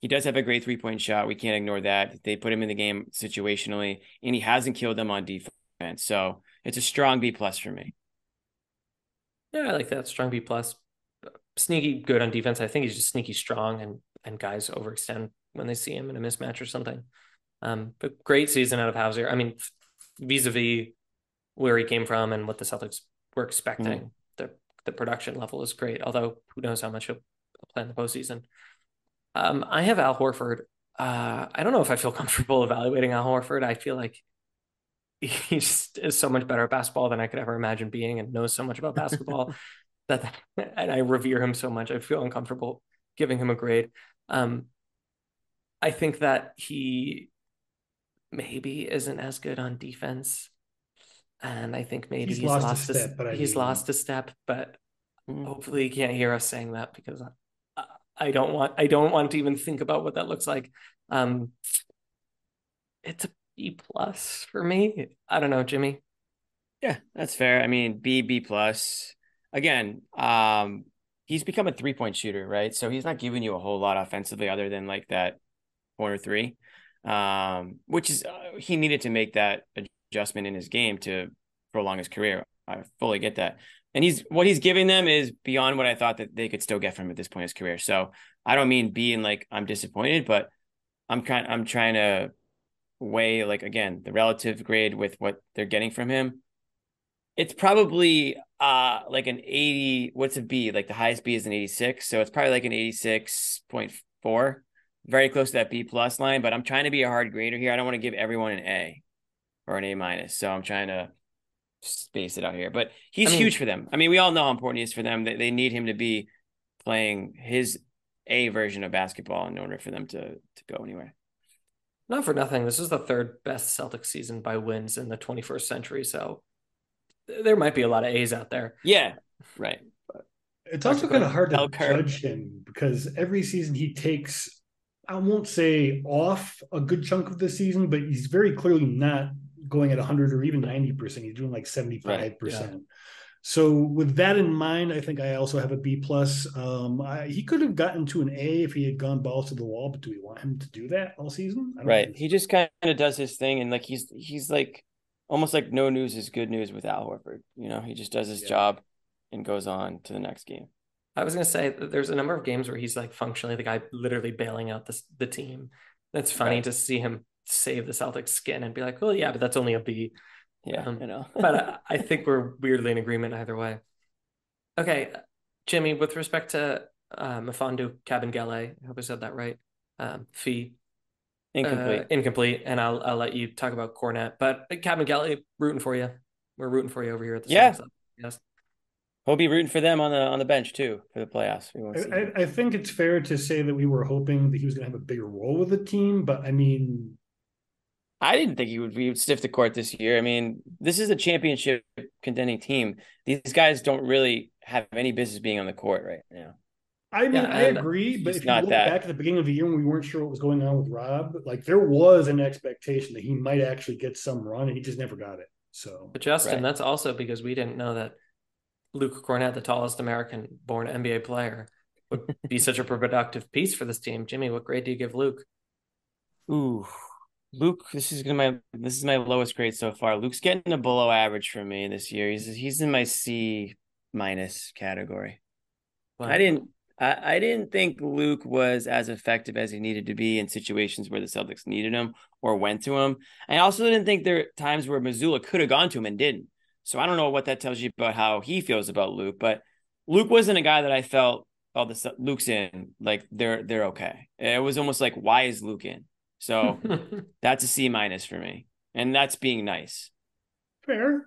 He does have a great three-point shot. We can't ignore that. They put him in the game situationally, and he hasn't killed them on defense. So it's a strong B+ for me. Yeah, I like that. Strong B+. Sneaky good on defense. I think he's just sneaky strong, and guys overextend when they see him in a mismatch or something. But great season out of Hauser. I mean, vis-a-vis where he came from and what the Celtics were expecting, the production level is great, although who knows how much he'll play in the postseason. I have Al Horford. I don't know if I feel comfortable evaluating Al Horford. I feel like he just is so much better at basketball than I could ever imagine being, and knows so much about basketball and I revere him so much. I feel uncomfortable giving him a grade. I think that he maybe isn't as good on defense. And I think maybe he's lost a step, but hopefully he can't hear us saying that, because I don't want to even think about what that looks like. It's a B+ for me. I don't know, Jimmy. Yeah, that's fair. I mean, B+. Again, he's become a 3-point shooter, right? So he's not giving you a whole lot offensively other than like that corner three, which is he needed to make that adjustment in his game to prolong his career. I fully get that. And what he's giving them is beyond what I thought that they could still get from him at this point in his career. So I don't mean being like I'm disappointed, but I'm trying to weigh, like, again, the relative grade with what they're getting from him. It's probably like an 80. What's a B? Like the highest B is an 86. So it's probably like an 86.4, very close to that B+ line. But I'm trying to be a hard grader here. I don't want to give everyone an A or an A-. So I'm trying to space it out here. But he's huge for them. I mean, we all know how important he is for them. They need him to be playing his A version of basketball in order for them to go anywhere. Not for nothing, this is the third best Celtics season by wins in the 21st century. So there might be a lot of A's out there. Yeah, right. But it's also kind of hard to judge him because every season he takes, I won't say off a good chunk of the season, but he's very clearly not going at 100 or even 90%. He's doing like 75%. Right. Yeah. So with that in mind, I think I also have a B+. He could have gotten to an A if he had gone balls to the wall, but do we want him to do that all season? I don't think. He just kind of does his thing. And like, he's like, almost like no news is good news with Al Horford. You know, he just does his job and goes on to the next game. I was going to say that there's a number of games where he's like functionally the guy literally bailing out the team. That's funny to see him save the Celtics skin and be like, well, yeah, but that's only a B. Yeah, I know. But I think we're weirdly in agreement either way. Okay, Jimmy, with respect to Mafondou Cabangele, I hope I said that right, fee. Incomplete, and I'll let you talk about Kornet, but Cabangele, rooting for you. We're rooting for you over here at the Celtics. Yes, we'll be rooting for them on the bench too for the playoffs. I think it's fair to say that we were hoping that he was going to have a bigger role with the team, but I mean, I didn't think he would be stiff the court this year. I mean, this is a championship contending team. These guys don't really have any business being on the court right now. I mean, I agree, but if you look back at the beginning of the year when we weren't sure what was going on with Rob, like there was an expectation that he might actually get some run, and he just never got it. So, but Justin, that's also because we didn't know that Luke Kornet, the tallest American-born NBA player, would be such a productive piece for this team. Jimmy, what grade do you give Luke? Ooh, Luke, this is my lowest grade so far. Luke's getting a below average for me this year. He's in my C- category. Wow. I didn't think Luke was as effective as he needed to be in situations where the Celtics needed him or went to him. I also didn't think there were times where Mazzulla could have gone to him and didn't. So I don't know what that tells you about how he feels about Luke, but Luke wasn't a guy that I felt, oh, Luke's in. Like, they're okay. It was almost like, why is Luke in? So that's a C- for me. And that's being nice. Fair.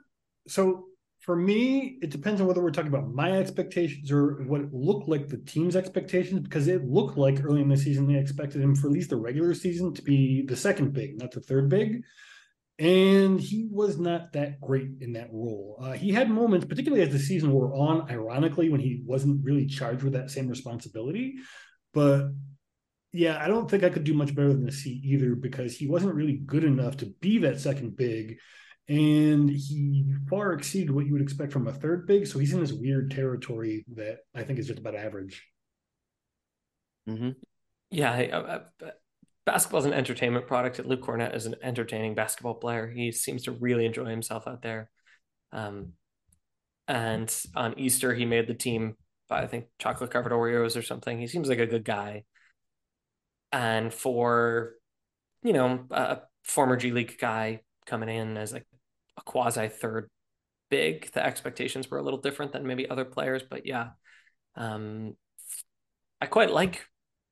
So for me, it depends on whether we're talking about my expectations or what it looked like the team's expectations, because it looked like early in the season they expected him for at least the regular season to be the second big, not the third big. And he was not that great in that role. He had moments, particularly as the season wore on, ironically, when he wasn't really charged with that same responsibility. But yeah, I don't think I could do much better than a C either, because he wasn't really good enough to be that second big. And he far exceeded what you would expect from a third big. So he's in this weird territory that I think is just about average. Mm-hmm. Yeah. Basketball is an entertainment product. Luke Kornet is an entertaining basketball player. He seems to really enjoy himself out there. And on Easter, he made the team by, I think, chocolate covered Oreos or something. He seems like a good guy. And for, you know, a former G League guy coming in as like a quasi third big, the expectations were a little different than maybe other players, but yeah. I quite like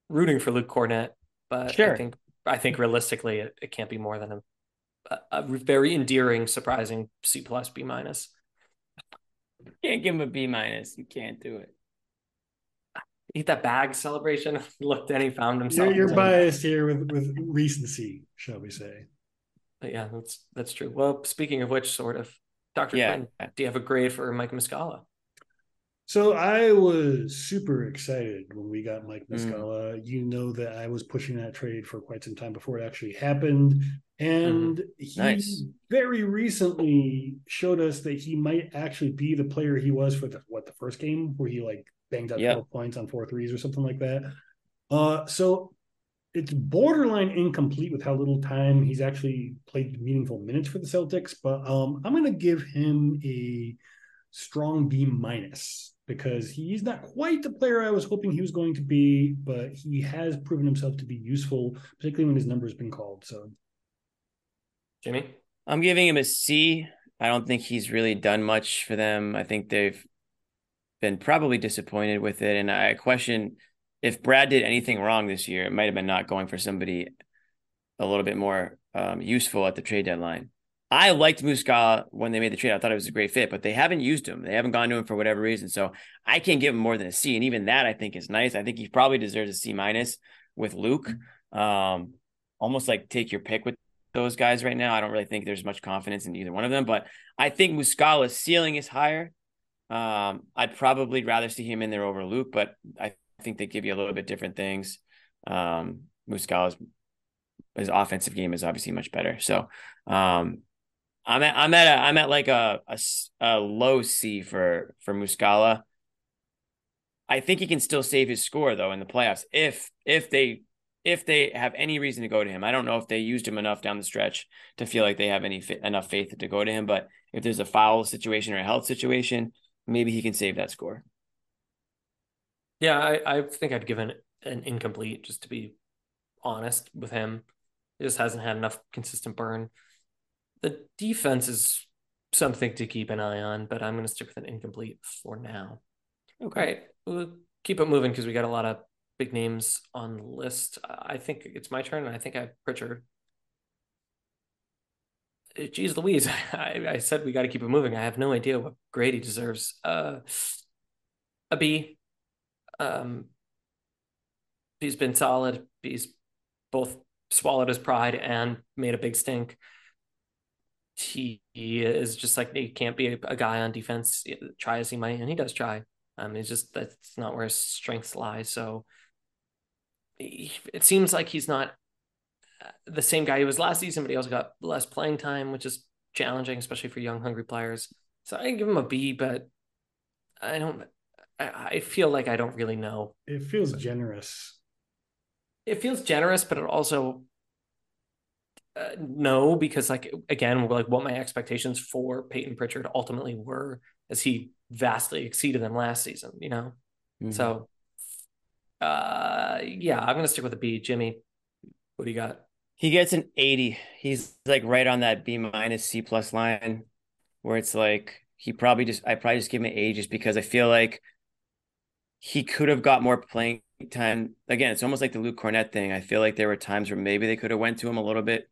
rooting for Luke Kornet, but sure. I think realistically it can't be more than a very endearing, surprising C+, B-. Can't give him a B-. You can't do it. He hit that bag celebration, looked and he found himself. You're biased here with recency, shall we say. But yeah, that's true. Well, speaking of which, sort of, Dr. Quinn, do you have a grade for Mike Muscala? So I was super excited when we got Mike Muscala. You know that I was pushing that trade for quite some time before it actually happened. And he very recently showed us that he might actually be the player he was for the first game where he like banged out 12 points on 4 threes or something like that. So it's borderline incomplete with how little time he's actually played meaningful minutes for the Celtics. But I'm going to give him a strong B-, because he's not quite the player I was hoping he was going to be, but he has proven himself to be useful, particularly when his number has been called. So, Jimmy? I'm giving him a C. I don't think he's really done much for them. I think they've been probably disappointed with it. And I question if Brad did anything wrong this year, it might have been not going for somebody a little bit more useful at the trade deadline. I liked Muscala when they made the trade. I thought it was a great fit, but they haven't used him. They haven't gone to him for whatever reason. So I can't give him more than a C. And even that I think is nice. I think he probably deserves a C- with Luke. Almost like take your pick with those guys right now. I don't really think there's much confidence in either one of them, but I think Muscala's ceiling is higher. I'd probably rather see him in there over Luke, but I think they give you a little bit different things. Muscala's his offensive game is obviously much better. So, I'm at like a low C for Muscala. I think he can still save his score though in the playoffs if they have any reason to go to him. I don't know if they used him enough down the stretch to feel like they have enough faith to go to him. But if there's a foul situation or a health situation, maybe he can save that score. Yeah, I think I'd give an incomplete, just to be honest with him. He just hasn't had enough consistent burn. The defense is something to keep an eye on, but I'm going to stick with an incomplete for now. Okay. All right. We'll keep it moving because we got a lot of big names on the list. I think it's my turn, and I think I have Pritchard. Geez Louise, I said we got to keep it moving. I have no idea what grade he deserves. A B. B's been solid. B's both swallowed his pride and made a big stink. He is just like, he can't be a guy on defense, try as he might, and he does try. It's just, that's not where his strengths lie. So it seems like he's not the same guy he was last season, but he also got less playing time, which is challenging, especially for young, hungry players. So I give him a B, but I feel like I don't really know. It feels generous. It feels generous, but it also... no, because again, what my expectations for Peyton Pritchard ultimately were, as he vastly exceeded them last season, you know? Mm-hmm. So, I'm going to stick with a B. Jimmy, what do you got? He gets an 80. He's like right on that B- C+ line where it's like, I probably just give him an A just because I feel like he could have got more playing time. Again, it's almost like the Luke Kornet thing. I feel like there were times where maybe they could have went to him a little bit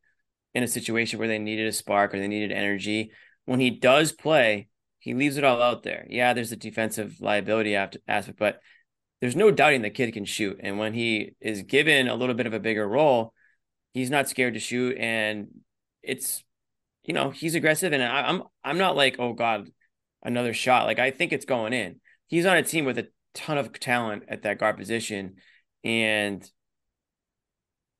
in a situation where they needed a spark or they needed energy. When he does play, he leaves it all out there. Yeah, there's a defensive liability aspect, but there's no doubting the kid can shoot. And when he is given a little bit of a bigger role, he's not scared to shoot. And it's, you know, he's aggressive. And I'm not like, oh God, another shot. Like, I think it's going in. He's on a team with a ton of talent at that guard position, and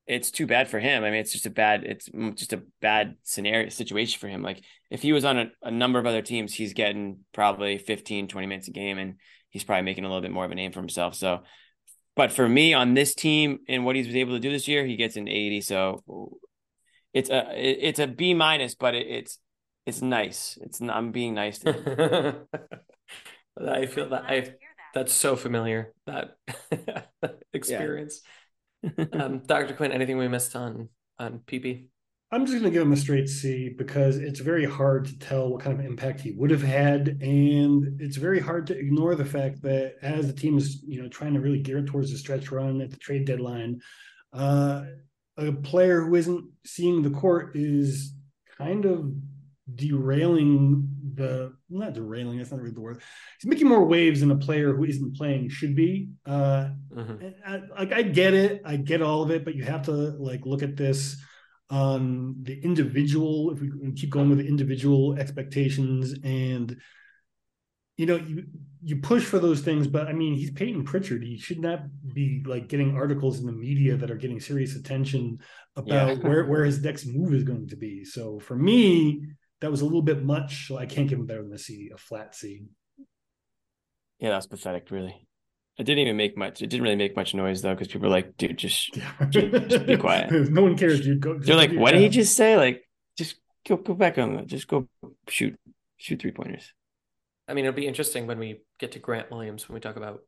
it's too bad for him. I mean, it's just a bad scenario situation for him. Like, if he was on a number of other teams, he's getting probably 15-20 minutes a game, and he's probably making a little bit more of a name for himself. So, but for me on this team and what he was able to do this year, he gets an 80. So it's a B-, but it's nice. I'm being nice to him. I feel that That's so familiar, that experience. Yeah. Dr. Quinn, anything we missed on PP? I'm just going to give him a straight C because it's very hard to tell what kind of impact he would have had. And it's very hard to ignore the fact that as the team is, you know, trying to really gear towards the stretch run at the trade deadline, a player who isn't seeing the court is kind of He's making more waves than a player who isn't playing should be. I get it. I get all of it, but you have to like look at this on the individual. If we keep going with the individual expectations, and you know, you push for those things, but I mean, he's Peyton Pritchard. He should not be like getting articles in the media that are getting serious attention about where his next move is going to be. So for me, that was a little bit much. So I can't give him better than a flat C. Yeah, that's pathetic, really. It didn't really make much noise though, because people were like, "Dude, just be quiet. No one cares, dude." They're like, "What did he just say? Like, just go back on that. Just go shoot 3-pointers." I mean, it'll be interesting when we get to Grant Williams, when we talk about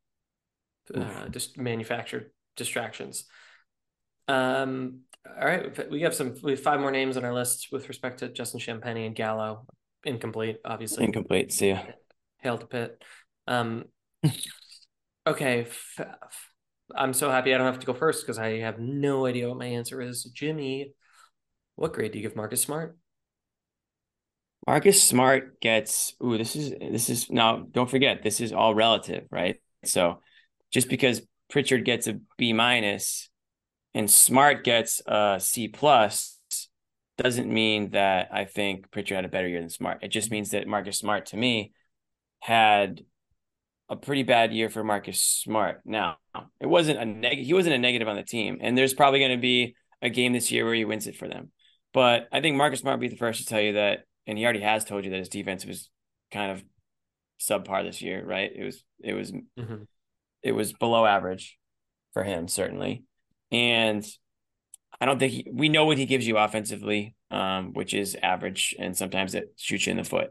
just manufactured distractions. All right. We have 5 more names on our list with respect to Justin Champagne and Gallo. Incomplete, obviously. Incomplete. See ya. Hail to Pitt. Okay. I'm so happy I don't have to go first because I have no idea what my answer is. Jimmy, what grade do you give Marcus Smart? Marcus Smart gets, this is now, don't forget, this is all relative, right? So just because Pritchard gets a B- and Smart gets a C+ doesn't mean that I think Pritchard had a better year than Smart. It just means that Marcus Smart, to me, had a pretty bad year for Marcus Smart. Now, he wasn't a negative on the team, and there's probably going to be a game this year where he wins it for them. But I think Marcus Smart would be the first to tell you that, and he already has told you that his defense was kind of subpar this year, right? It was mm-hmm. It was below average for him, certainly. And I don't think we know what he gives you offensively, which is average, and sometimes it shoots you in the foot.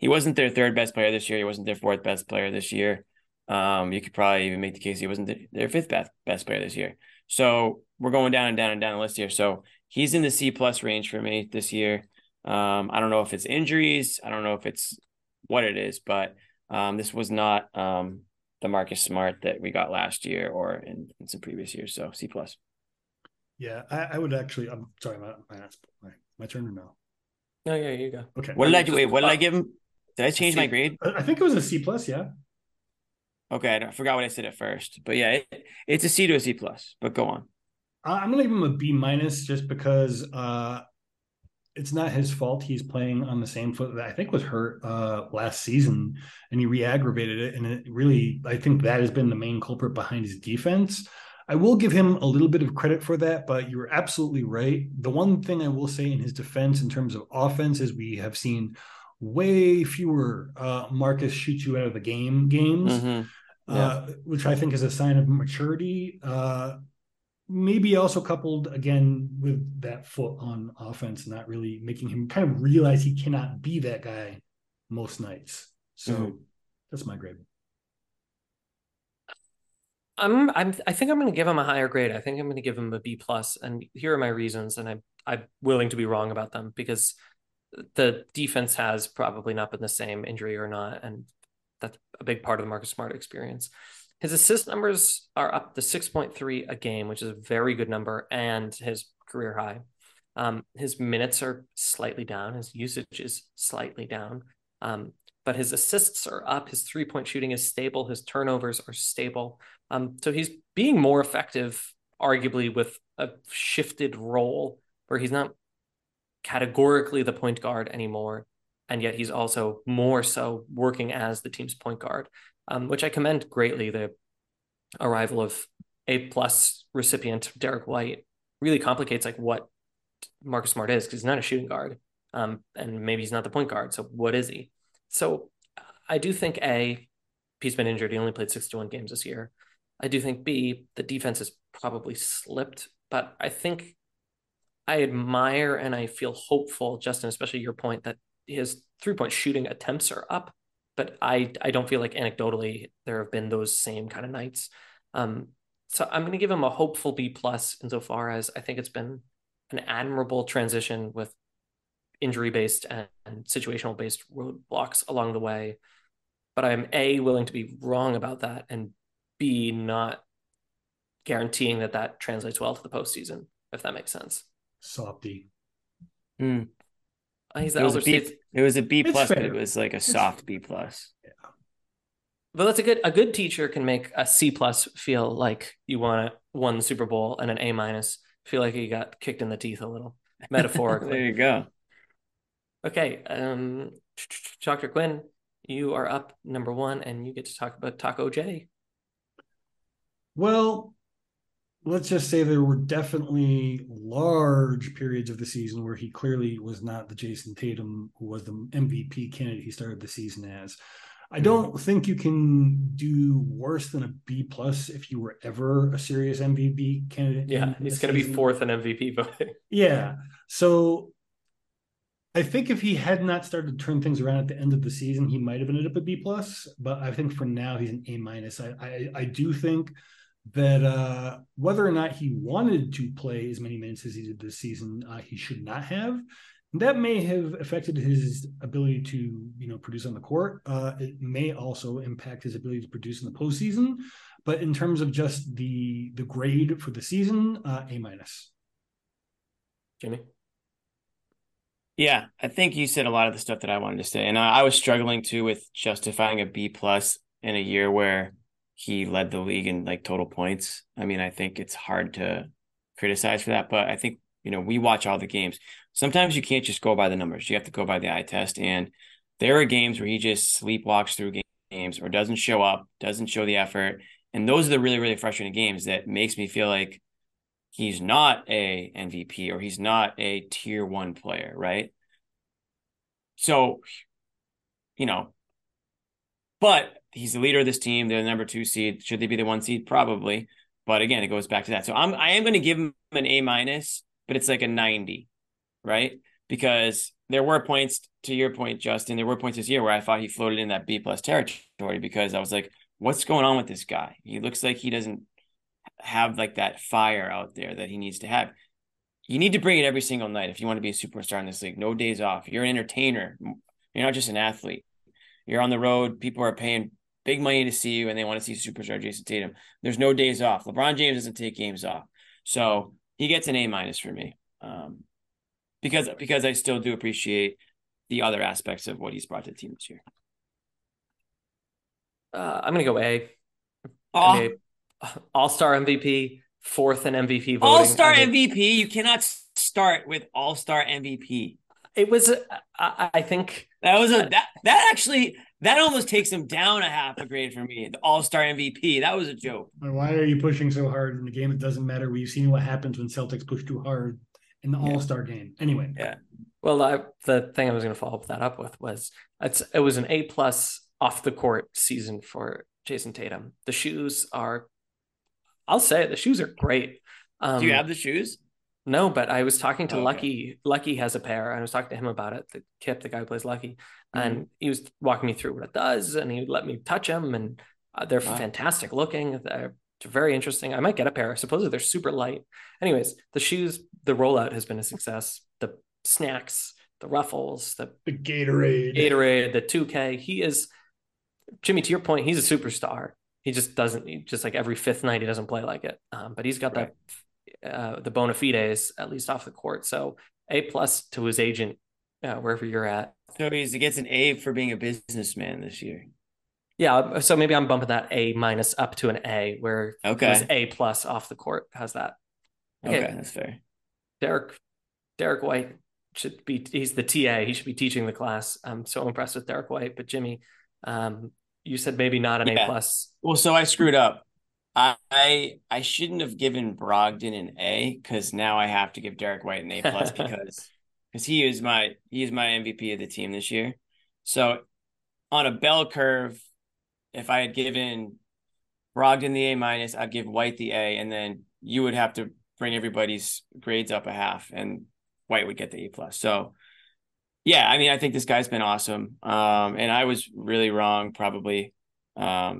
He wasn't their third best player this year. He wasn't their fourth best player this year. You could probably even make the case he wasn't their fifth best player this year. So we're going down and down and down the list here. So he's in the C+ range for me this year. I don't know if it's injuries. I don't know if it's what it is, but this was not the Marcus Smart that we got last year or in some previous years. So C+. Yeah, I would actually. I'm sorry, my turn or no? No, yeah, you go. Okay. What did I do? Wait, what did I give him? Did I change my grade? I think it was a C+. Yeah. Okay, I forgot what I said at first, but yeah, it's a C to a C+. But go on. I'm gonna give him a B- just because. It's not his fault. He's playing on the same foot that I think was hurt last season, and he re-aggravated it. And it really, I think that has been the main culprit behind his defense. I will give him a little bit of credit for that, but you're absolutely right. The one thing I will say in his defense in terms of offense is we have seen way fewer Marcus shoot you out of the game games, which I think is a sign of maturity. Maybe also coupled again with that foot on offense, not really making him kind of realize he cannot be that guy most nights. So that's my grade. I think I'm going to give him a higher grade. I think I'm going to give him a B+, and here are my reasons. And I'm willing to be wrong about them because the defense has probably not been the same, injury or not, and that's a big part of the Marcus Smart experience. His assist numbers are up to 6.3 a game, which is a very good number, and his career high. His minutes are slightly down. His usage is slightly down. But his assists are up. His three-point shooting is stable. His turnovers are stable. So he's being more effective, arguably, with a shifted role where he's not categorically the point guard anymore, and yet he's also more so working as the team's point guard. Which I commend greatly. The arrival of A+ recipient Derrick White really complicates like what Marcus Smart is, because he's not a shooting guard, and maybe he's not the point guard. So what is he? So I do think A, he's been injured. He only played 61 games this year. I do think B, the defense has probably slipped, but I think I admire and I feel hopeful, Justin, especially your point that his three-point shooting attempts are up. But I don't feel like anecdotally there have been those same kind of nights. So I'm going to give him a hopeful B+ insofar as I think it's been an admirable transition with injury-based and situational-based roadblocks along the way. But I'm A, willing to be wrong about that, and B, not guaranteeing that translates well to the postseason, if that makes sense. Softy. His elder statesman. It was a B plus, but it was like a soft B plus. Yeah. But that's a good teacher can make a C plus feel like you won the Super Bowl, and an A minus feel like you got kicked in the teeth a little, metaphorically. There you go. Okay, Dr. Quinn, you are up 1, and you get to talk about Taco J. Well, let's just say there were definitely large periods of the season where he clearly was not the Jason Tatum who was the MVP candidate he started the season as. I don't think you can do worse than a B+ if you were ever a serious MVP candidate. Yeah, he's going to be 4th in MVP voting. Yeah, so I think if he had not started to turn things around at the end of the season, he might have ended up a B+, but I think for now he's an A-. I do think that whether or not he wanted to play as many minutes as he did this season, he should not have. That may have affected his ability to, produce on the court. It may also impact his ability to produce in the postseason. But in terms of just the grade for the season, A-. Jimmy? Yeah, I think you said a lot of the stuff that I wanted to say. And I was struggling, too, with justifying a B+ in a year where he led the league in, total points. I mean, I think it's hard to criticize for that. But I think, we watch all the games. Sometimes you can't just go by the numbers. You have to go by the eye test. And there are games where he just sleepwalks through games or doesn't show up, doesn't show the effort. And those are the really, really frustrating games that makes me feel like he's not a MVP or he's not a tier 1 player, right? So, but he's the leader of this team. They're the number 2 seed. Should they be the 1 seed? Probably. But again, it goes back to that. So I am going to give him an A-, but it's like a 90. Right? Because there were points, to your point, Justin, there were points this year where I thought he floated in that B+ territory because I was like, what's going on with this guy? He looks like he doesn't have that fire out there that he needs to have. You need to bring it every single night if you want to be a superstar in this league. No days off. You're an entertainer. You're not just an athlete. You're on the road. People are paying big money to see you, and they want to see superstar Jason Tatum. There's no days off. LeBron James doesn't take games off. So he gets an A- for me. Because I still do appreciate the other aspects of what he's brought to the team this year. I'm going to go A. All-star MVP, 4th in MVP voting. All-star MVP? You cannot start with all-star MVP. It was, I think. That was that almost takes him down a half a grade for me. The all-star MVP. That was a joke. Why are you pushing so hard in the game? It doesn't matter. We've seen what happens when Celtics push too hard. In the all-star game. Anyway. Yeah. Well, the thing I was going to follow that up with was it was an A+ off the court season for Jason Tatum. The shoes are, I'll say it, the shoes are great. Do you have the shoes? No, but I was talking to Lucky. Lucky has a pair. I was talking to him about it. The Kip, the guy who plays Lucky. Mm-hmm. And he was walking me through what it does. And he let me touch them. And they're fantastic looking. They're very interesting. I might get a pair. Supposedly they're super light. Anyways, the shoes, the rollout has been a success. The snacks, the ruffles, the Gatorade, the 2K. He is, Jimmy, to your point, he's a superstar. He just doesn't, every 5th night, he doesn't play like it. But he's got the bona fides, at least off the court. So A+ to his agent, wherever you're at. So he gets an A for being a businessman this year. Yeah, so maybe I'm bumping that A- up to an A, where it was A+ off the court. How's that? Okay, that's fair. Derrick White should be, he's the TA. He should be teaching the class. I'm so impressed with Derrick White. But Jimmy, you said maybe not an A+. Well, so I screwed up. I shouldn't have given Brogdon an A, because now I have to give Derrick White an A+ because he is my MVP of the team this year. So on a bell curve, if I had given Brogdon the A-, I'd give White the A, and then you would have to bring everybody's grades up a half, and White would get the A+. So, yeah, I mean, I think this guy's been awesome. And I was really wrong, probably. I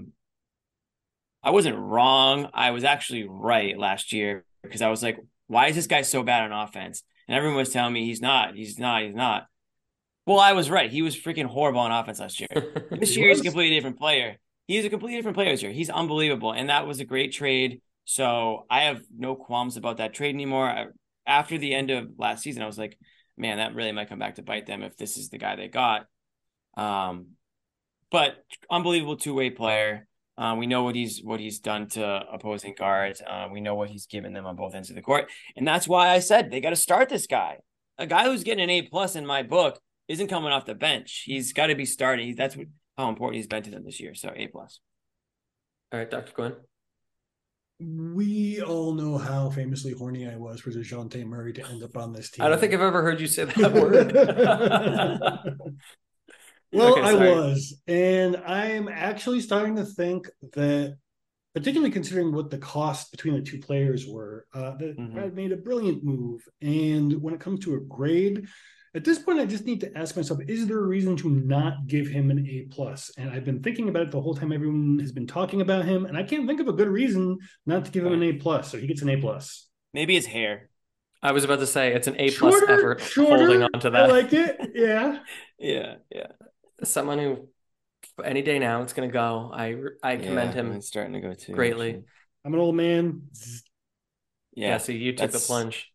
wasn't wrong. I was actually right last year, because I was like, why is this guy so bad on offense? And everyone was telling me he's not. Well, I was right. He was freaking horrible on offense last year. This year, he's a completely different player. He's unbelievable. And that was a great trade. So I have no qualms about that trade anymore. After the end of last season, I was like, man, that really might come back to bite them if this is the guy they got. But unbelievable two-way player. We know what he's done to opposing guards. We know what he's given them on both ends of the court. And that's why I said they got to start this guy. A guy who's getting an A+ in my book isn't coming off the bench. He's got to be starting. That's how important he's been to them this year. So A+. All right, Dr. Quinn. We all know how famously horny I was for Dejounte Murray to end up on this team. I don't think I've ever heard you say that word. Well, okay, I was, and I'm actually starting to think that, particularly considering what the cost between the two players were, that Brad made a brilliant move. And when it comes to a grade, at this point, I just need to ask myself, is there a reason to not give him an A+? And I've been thinking about it the whole time everyone has been talking about him, and I can't think of a good reason not to give him an A+. So he gets an A+. Maybe his hair. I was about to say it's an A+ effort. Holding on to that. I like it. Yeah. Yeah. Someone who any day now it's going to go. I commend him. It's starting to go too greatly. Actually. I'm an old man. Yeah. So you took the plunge.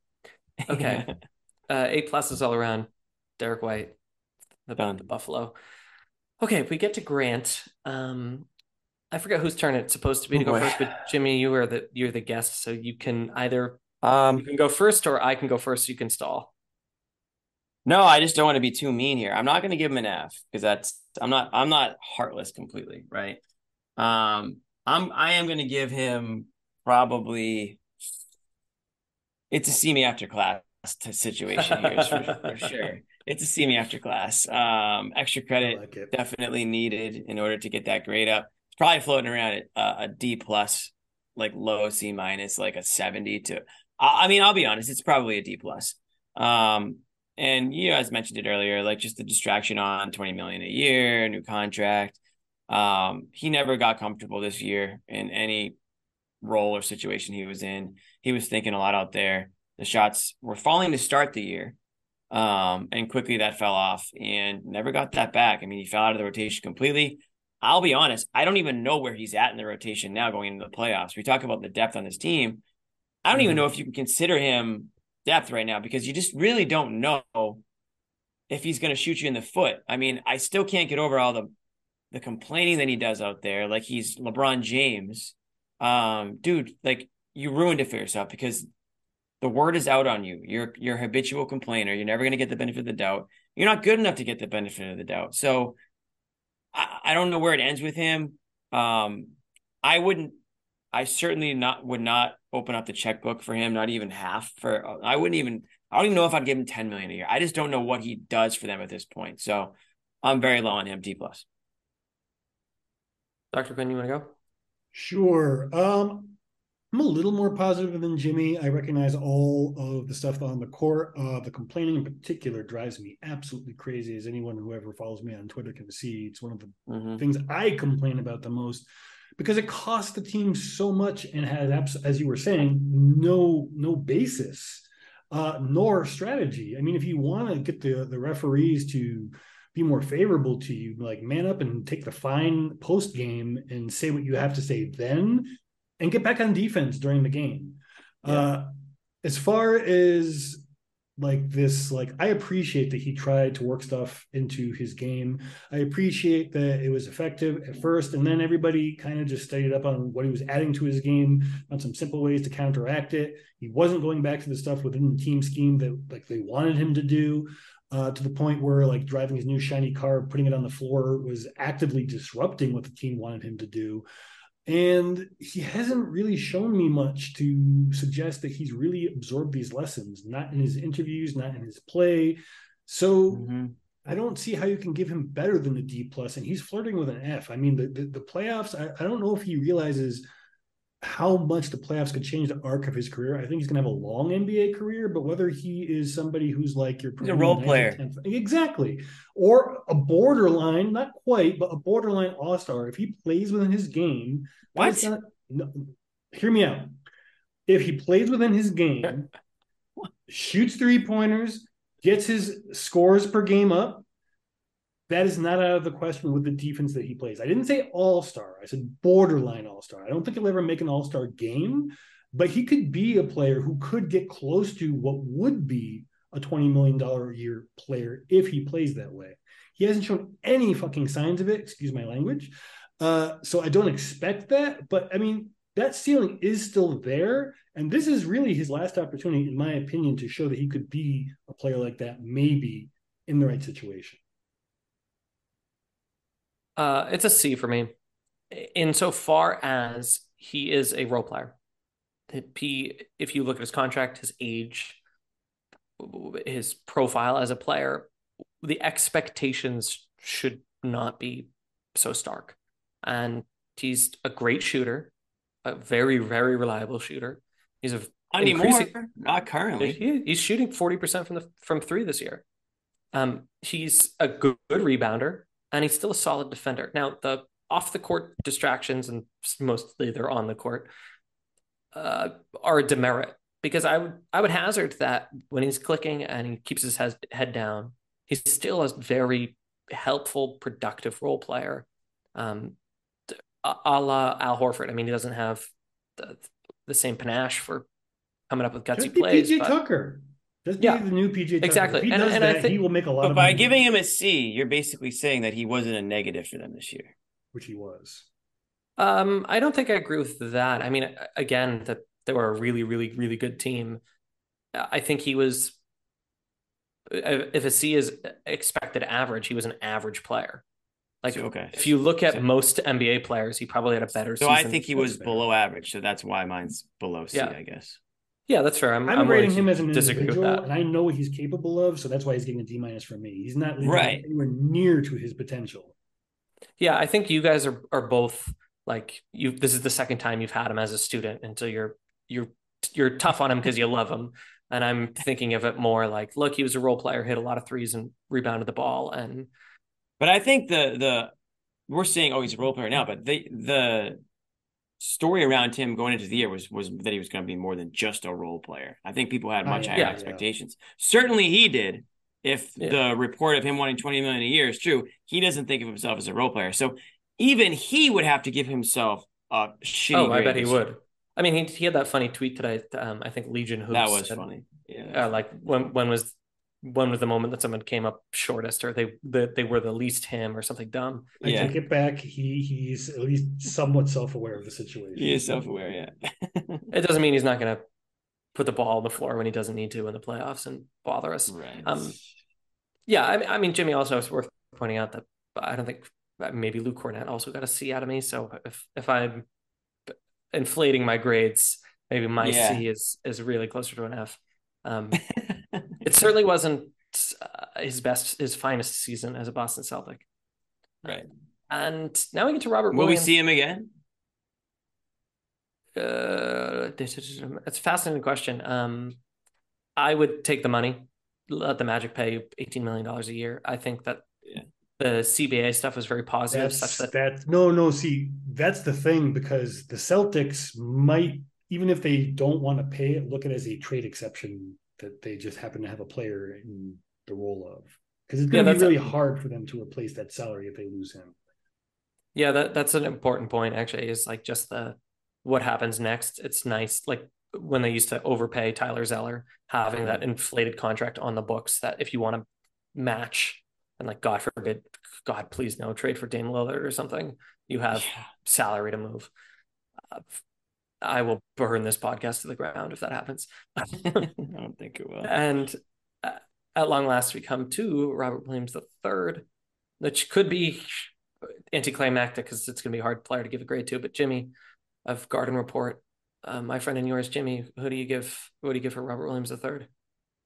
Okay. A+ all around. Derrick White, the Buffalo. Okay. We get to Grant. I forget whose turn it's supposed to be to go first, but Jimmy, you're the guest. So you can either, you can go first or I can go first. So you can stall. No, I just don't want to be too mean here. I'm not going to give him an F because I'm not heartless completely, right? I am going to give him probably it's a see me after class situation here for sure. It's a see me after class. Extra credit definitely needed in order to get that grade up. It's probably floating around at a D+, like low C-, like a 70 to. I mean, I'll be honest, it's probably a D+. And you guys mentioned it earlier, like just the distraction on $20 million a year, new contract. He never got comfortable this year in any role or situation he was in. He was thinking a lot out there. The shots were falling to start the year. And quickly that fell off and never got that back. I mean, he fell out of the rotation completely. I'll be honest. I don't even know where he's at in the rotation now going into the playoffs. We talk about the depth on this team. I don't even know if you can consider him depth right now because you just really don't know if he's going to shoot you in the foot. I mean, I still can't get over all the complaining that he does out there. Like he's LeBron James. Dude, like you ruined it for yourself because the word is out on you. You're a habitual complainer. You're never going to get the benefit of the doubt. You're not good enough to get the benefit of the doubt. So I don't know where it ends with him. I certainly would not open up the checkbook for him, not even half for, I don't even know if I'd give him $10 million a year. I just don't know what he does for them at this point. So I'm very low on him, D+. Dr. Quinn, you want to go? Sure. I'm a little more positive than Jimmy. I recognize all of the stuff on the court. The complaining in particular drives me absolutely crazy, as anyone who ever follows me on Twitter can see. It's one of the things I complain about the most. Because it costs the team so much and has, as you were saying, no basis nor strategy. I mean, if you want to get the referees to be more favorable to you, like man up and take the fine post game and say what you have to say then and get back on defense during the game. Yeah. As far as like this, like I appreciate that he tried to work stuff into his game. I appreciate that it was effective at first, and then everybody kind of just studied up on what he was adding to his game, on some simple ways to counteract it. He wasn't going back to the stuff within the team scheme that like they wanted him to do, to the point where like driving his new shiny car, putting it on the floor was actively disrupting what the team wanted him to do. And he hasn't really shown me much to suggest that he's really absorbed these lessons, not in his interviews, not in his play. So I don't see how you can give him better than a D+, and he's flirting with an F. I mean, the playoffs, I don't know if he realizes how much the playoffs could change the arc of his career. I think he's going to have a long NBA career, but whether he is somebody who's like your role player. Exactly. Or a borderline, not quite, but a borderline all-star. If he plays within his game. What? Hear me out. If he plays within his game, shoots three-pointers, gets his scores per game up, that is not out of the question with the defense that he plays. I didn't say all-star. I said borderline all-star. I don't think he'll ever make an all-star game, but he could be a player who could get close to what would be a $20 million a year player if he plays that way. He hasn't shown any fucking signs of it, excuse my language. So I don't expect that, but I mean, that ceiling is still there. And this is really his last opportunity, in my opinion, to show that he could be a player like that, maybe in the right situation. It's a C for me, insofar as he is a role player. If you look at his contract, his age, his profile as a player, the expectations should not be so stark. And he's a great shooter, a very, very reliable shooter. He's a not anymore, not currently. He's shooting 40% from three this year. He's a good rebounder, and he's still a solid defender. Now, the off the court distractions, and mostly they're on the court, are a demerit, because I would hazard that when he's clicking and he keeps his head down, he's still a very helpful, productive role player, a la Al Horford. I mean, he doesn't have the same panache for coming up with gutsy plays. PJ Tucker. Just be the new PJ Tucker. Exactly. If he does that, I think he will make a lot of money. By giving him a C, you're basically saying that he wasn't a negative for them this year. Which he was. I don't think I agree with that. I mean, again, that they were a really, really, really good team. I think he was, if a C is expected average, he was an average player. Like, so, okay. If you look at most NBA players, he probably had a better season. So I think he was below average, so that's why mine's below C, I guess. Yeah, that's fair. I'm rating him as an individual, and I know what he's capable of, so that's why he's getting a D minus from me. He's not anywhere near to his potential. Yeah, I think you guys are both like you. This is the second time you've had him as a student, and so you're tough on him because you love him. And I'm thinking of it more like, look, he was a role player, hit a lot of threes, and rebounded the ball. And but I think the we're saying, oh, he's a role player now, but the story around him going into the year was that he was going to be more than just a role player. I think people had much higher expectations. Yeah. Certainly he did. If the report of him wanting $20 million a year is true, he doesn't think of himself as a role player. So even he would have to give himself a shitty grade. I bet he would. I mean, he had that funny tweet today. I think Legion Hoops. That was funny. Yeah. Like when was the moment that someone came up shortest, or they were the least him, or something dumb. I take it back. He's at least somewhat self-aware of the situation. He is self-aware. Yeah. It doesn't mean he's not going to put the ball on the floor when he doesn't need to in the playoffs and bother us. Right. I mean, Jimmy, also it's worth pointing out that I don't think maybe Luke Kornet also got a C out of me. So if I'm inflating my grades, maybe my C is really closer to an F. It certainly wasn't his finest season as a Boston Celtic. Right. And now we get to Robert Williams. Will we see him again? It's a fascinating question. I would take the money, let the Magic pay $18 million a year. I think that the CBA stuff was very positive. That's the thing, because the Celtics might, even if they don't want to pay it, look at it as a trade exception that they just happen to have a player in the role of, because it's going to be really hard for them to replace that salary if they lose him. Yeah, that's an important point, actually, is like just what happens next. It's nice, like when they used to overpay Tyler Zeller, having that inflated contract on the books that if you want to match, and like, God forbid, God, please no, trade for Dame Lillard or something, you have salary to move. I will burn this podcast to the ground if that happens. I don't think it will. And at long last, we come to Robert Williams III, which could be anticlimactic because it's going to be a hard player to give a grade to. But Jimmy of Garden Report, my friend and yours, Jimmy, what do you give for Robert Williams III?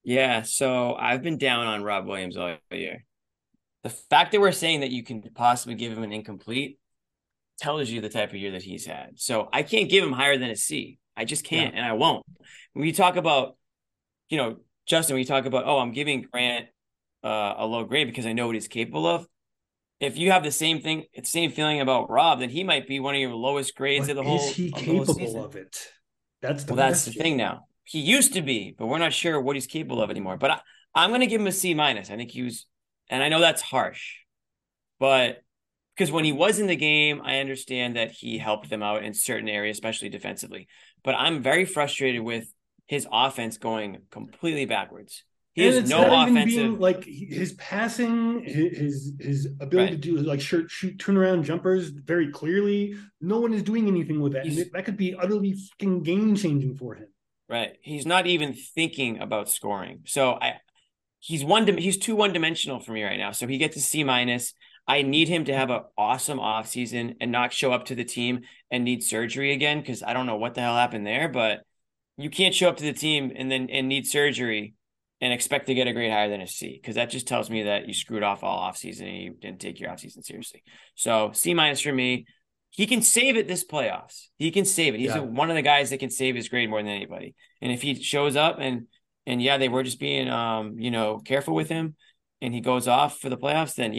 Yeah, so I've been down on Rob Williams all year. The fact that we're saying that you can possibly give him an incomplete tells you the type of year that he's had. So I can't give him higher than a C. I just can't, and I won't. When you talk about, Justin, when you talk about, I'm giving Grant a low grade because I know what he's capable of. If you have the same thing, same feeling about Rob, then he might be one of your lowest grades of the whole season. Is he capable of it? That's the thing now. He used to be, but we're not sure what he's capable of anymore. But I'm going to give him a C minus. I think he was, and I know that's harsh, but because when he was in the game, I understand that he helped them out in certain areas, especially defensively. But I'm very frustrated with his offense going completely backwards. He has no offensive, like his passing, his ability to do like shoot turnaround jumpers very clearly. No one is doing anything with that. And that could be utterly fucking game changing for him. Right. He's not even thinking about scoring. So he's too one dimensional for me right now. So he gets a C-. I need him to have an awesome offseason and not show up to the team and need surgery again, because I don't know what the hell happened there, but you can't show up to the team and need surgery and expect to get a grade higher than a C, because that just tells me that you screwed off all offseason and you didn't take your offseason seriously. So C- for me. He can save it this playoffs. He can save it. He's one of the guys that can save his grade more than anybody. And if he shows up and they were just being careful with him, and he goes off for the playoffs, then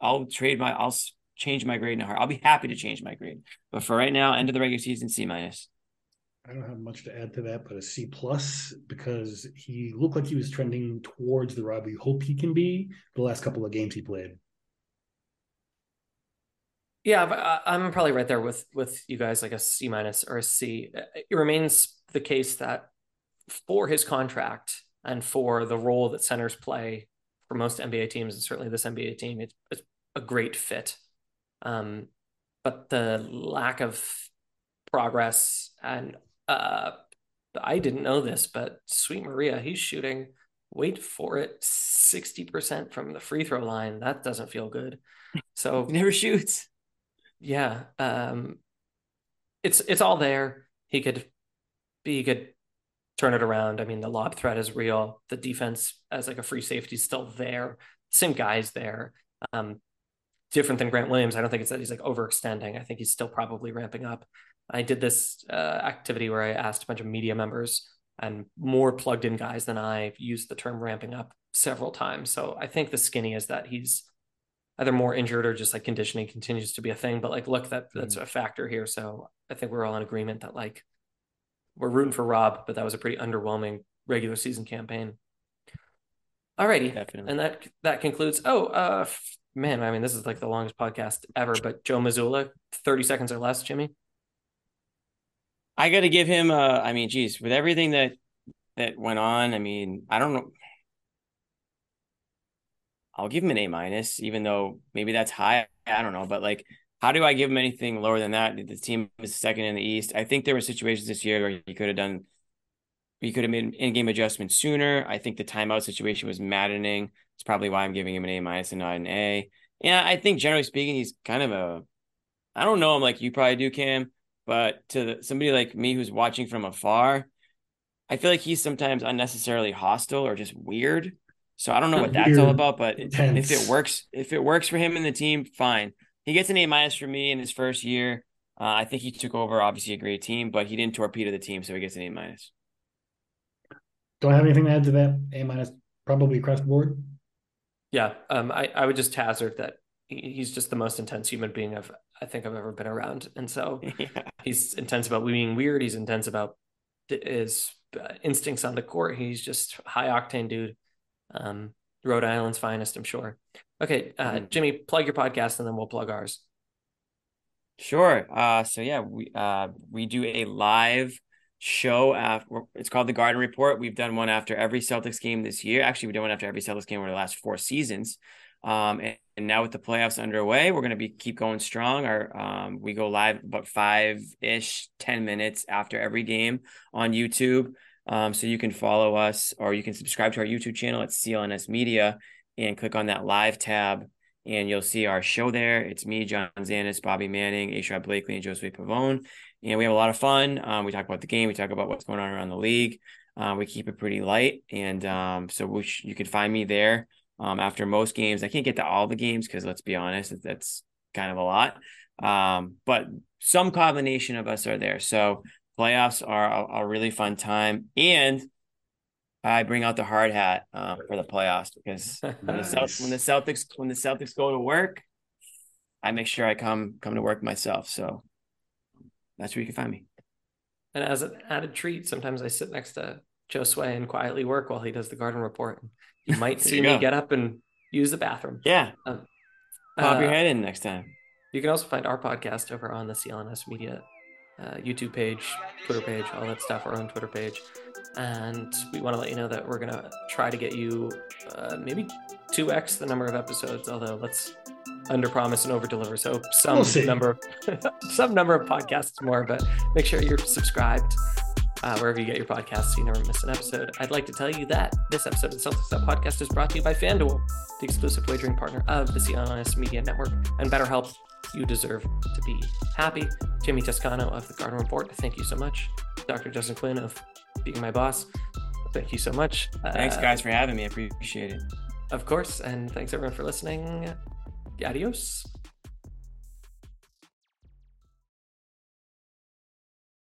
I'll change my grade in a heart. I'll be happy to change my grade. But for right now, end of the regular season, C-. I don't have much to add to that, but a C+ because he looked like he was trending towards the Rob we hope he can be the last couple of games he played. Yeah, I'm probably right there with you guys, like a C- or a C. It remains the case that for his contract and for the role that centers play for most NBA teams, and certainly this NBA team, it's a great fit. But the lack of progress and I didn't know this, but Sweet Maria, he's shooting, wait for it, 60% from the free throw line. That doesn't feel good. So he never shoots. Yeah. It's all there. He could turn it around. I mean, the lob threat is real. The defense as like a free safety is still there. Same guys there. Different than Grant Williams. I don't think it's that he's like overextending. I think he's still probably ramping up. I did this activity where I asked a bunch of media members, and more plugged in guys than I used the term ramping up several times. So I think the skinny is that he's either more injured or just like conditioning continues to be a thing, but like, look, that's a factor here. So I think we're all in agreement that like we're rooting for Rob, but that was a pretty underwhelming regular season campaign. Alrighty. Definitely. And that concludes. This is like the longest podcast ever, but Joe Mazzulla, 30 seconds or less, Jimmy. I got to give him with everything that went on, I don't know. I'll give him an A-, even though maybe that's high. I don't know. But like, how do I give him anything lower than that? The team is second in the East. I think there were situations this year where he could have made in-game adjustments sooner. I think the timeout situation was maddening. It's probably why I'm giving him an A- and not an A. Yeah, I think generally speaking, he's kind of I don't know him like you probably do, Cam. But to somebody like me who's watching from afar, I feel like he's sometimes unnecessarily hostile or just weird. So I don't know what that's all about, but if it works for him and the team, fine. He gets an A- for me in his first year. I think he took over, obviously, a great team, but he didn't torpedo the team, so he gets an A-. Don't have anything to add to that. A- probably across the board. Yeah, I would just hazard that he's just the most intense human being I think I've ever been around. And so he's intense about being weird. He's intense about his instincts on the court. He's just high octane dude. Rhode Island's finest, I'm sure. Okay. Jimmy, plug your podcast and then we'll plug ours. Sure. We do a live show after, it's called the Garden Report. We've done one after every Celtics game this year. Actually, we did one after every Celtics game over the last 4 seasons. And now with the playoffs underway, we're going to keep going strong. We go live about 10 minutes after every game on YouTube. So you can follow us, or you can subscribe to our YouTube channel at CLNS Media and click on that live tab and you'll see our show there. It's me, John Zanis, Bobby Manning, Ashra Blakely, and Josue Pavone. And we have a lot of fun. We talk about the game. We talk about what's going on around the league. We keep it pretty light. And you can find me there. After most games, I can't get to all the games because let's be honest, that's kind of a lot. But some combination of us are there. So playoffs are a really fun time. And I bring out the hard hat for the playoffs because when the Celtics go to work, I make sure I come to work myself. So that's where you can find me. And as an added treat, sometimes I sit next to Josue and quietly work while he does the Garden Report. You might see me get up and use the bathroom. Yeah. Pop your head in next time. You can also find our podcast over on the CLNS Media YouTube page, Twitter page, all that stuff, our own Twitter page. And we want to let you know that we're going to try to get you maybe 2x the number of episodes, although let's underpromise and overdeliver. So some number of podcasts more, but make sure you're subscribed wherever you get your podcasts so you never miss an episode. I'd like to tell you that this episode of the Celtics Up Podcast is brought to you by FanDuel, the exclusive wagering partner of the CLNS Media Network, and BetterHelp. You deserve to be happy. Jimmy Toscano of the Garden Report, thank you so much. Dr. Justin Quinn of Being My Boss, thank you so much. Thanks, guys, for having me. I appreciate it. Of course, and thanks, everyone, for listening. Adios.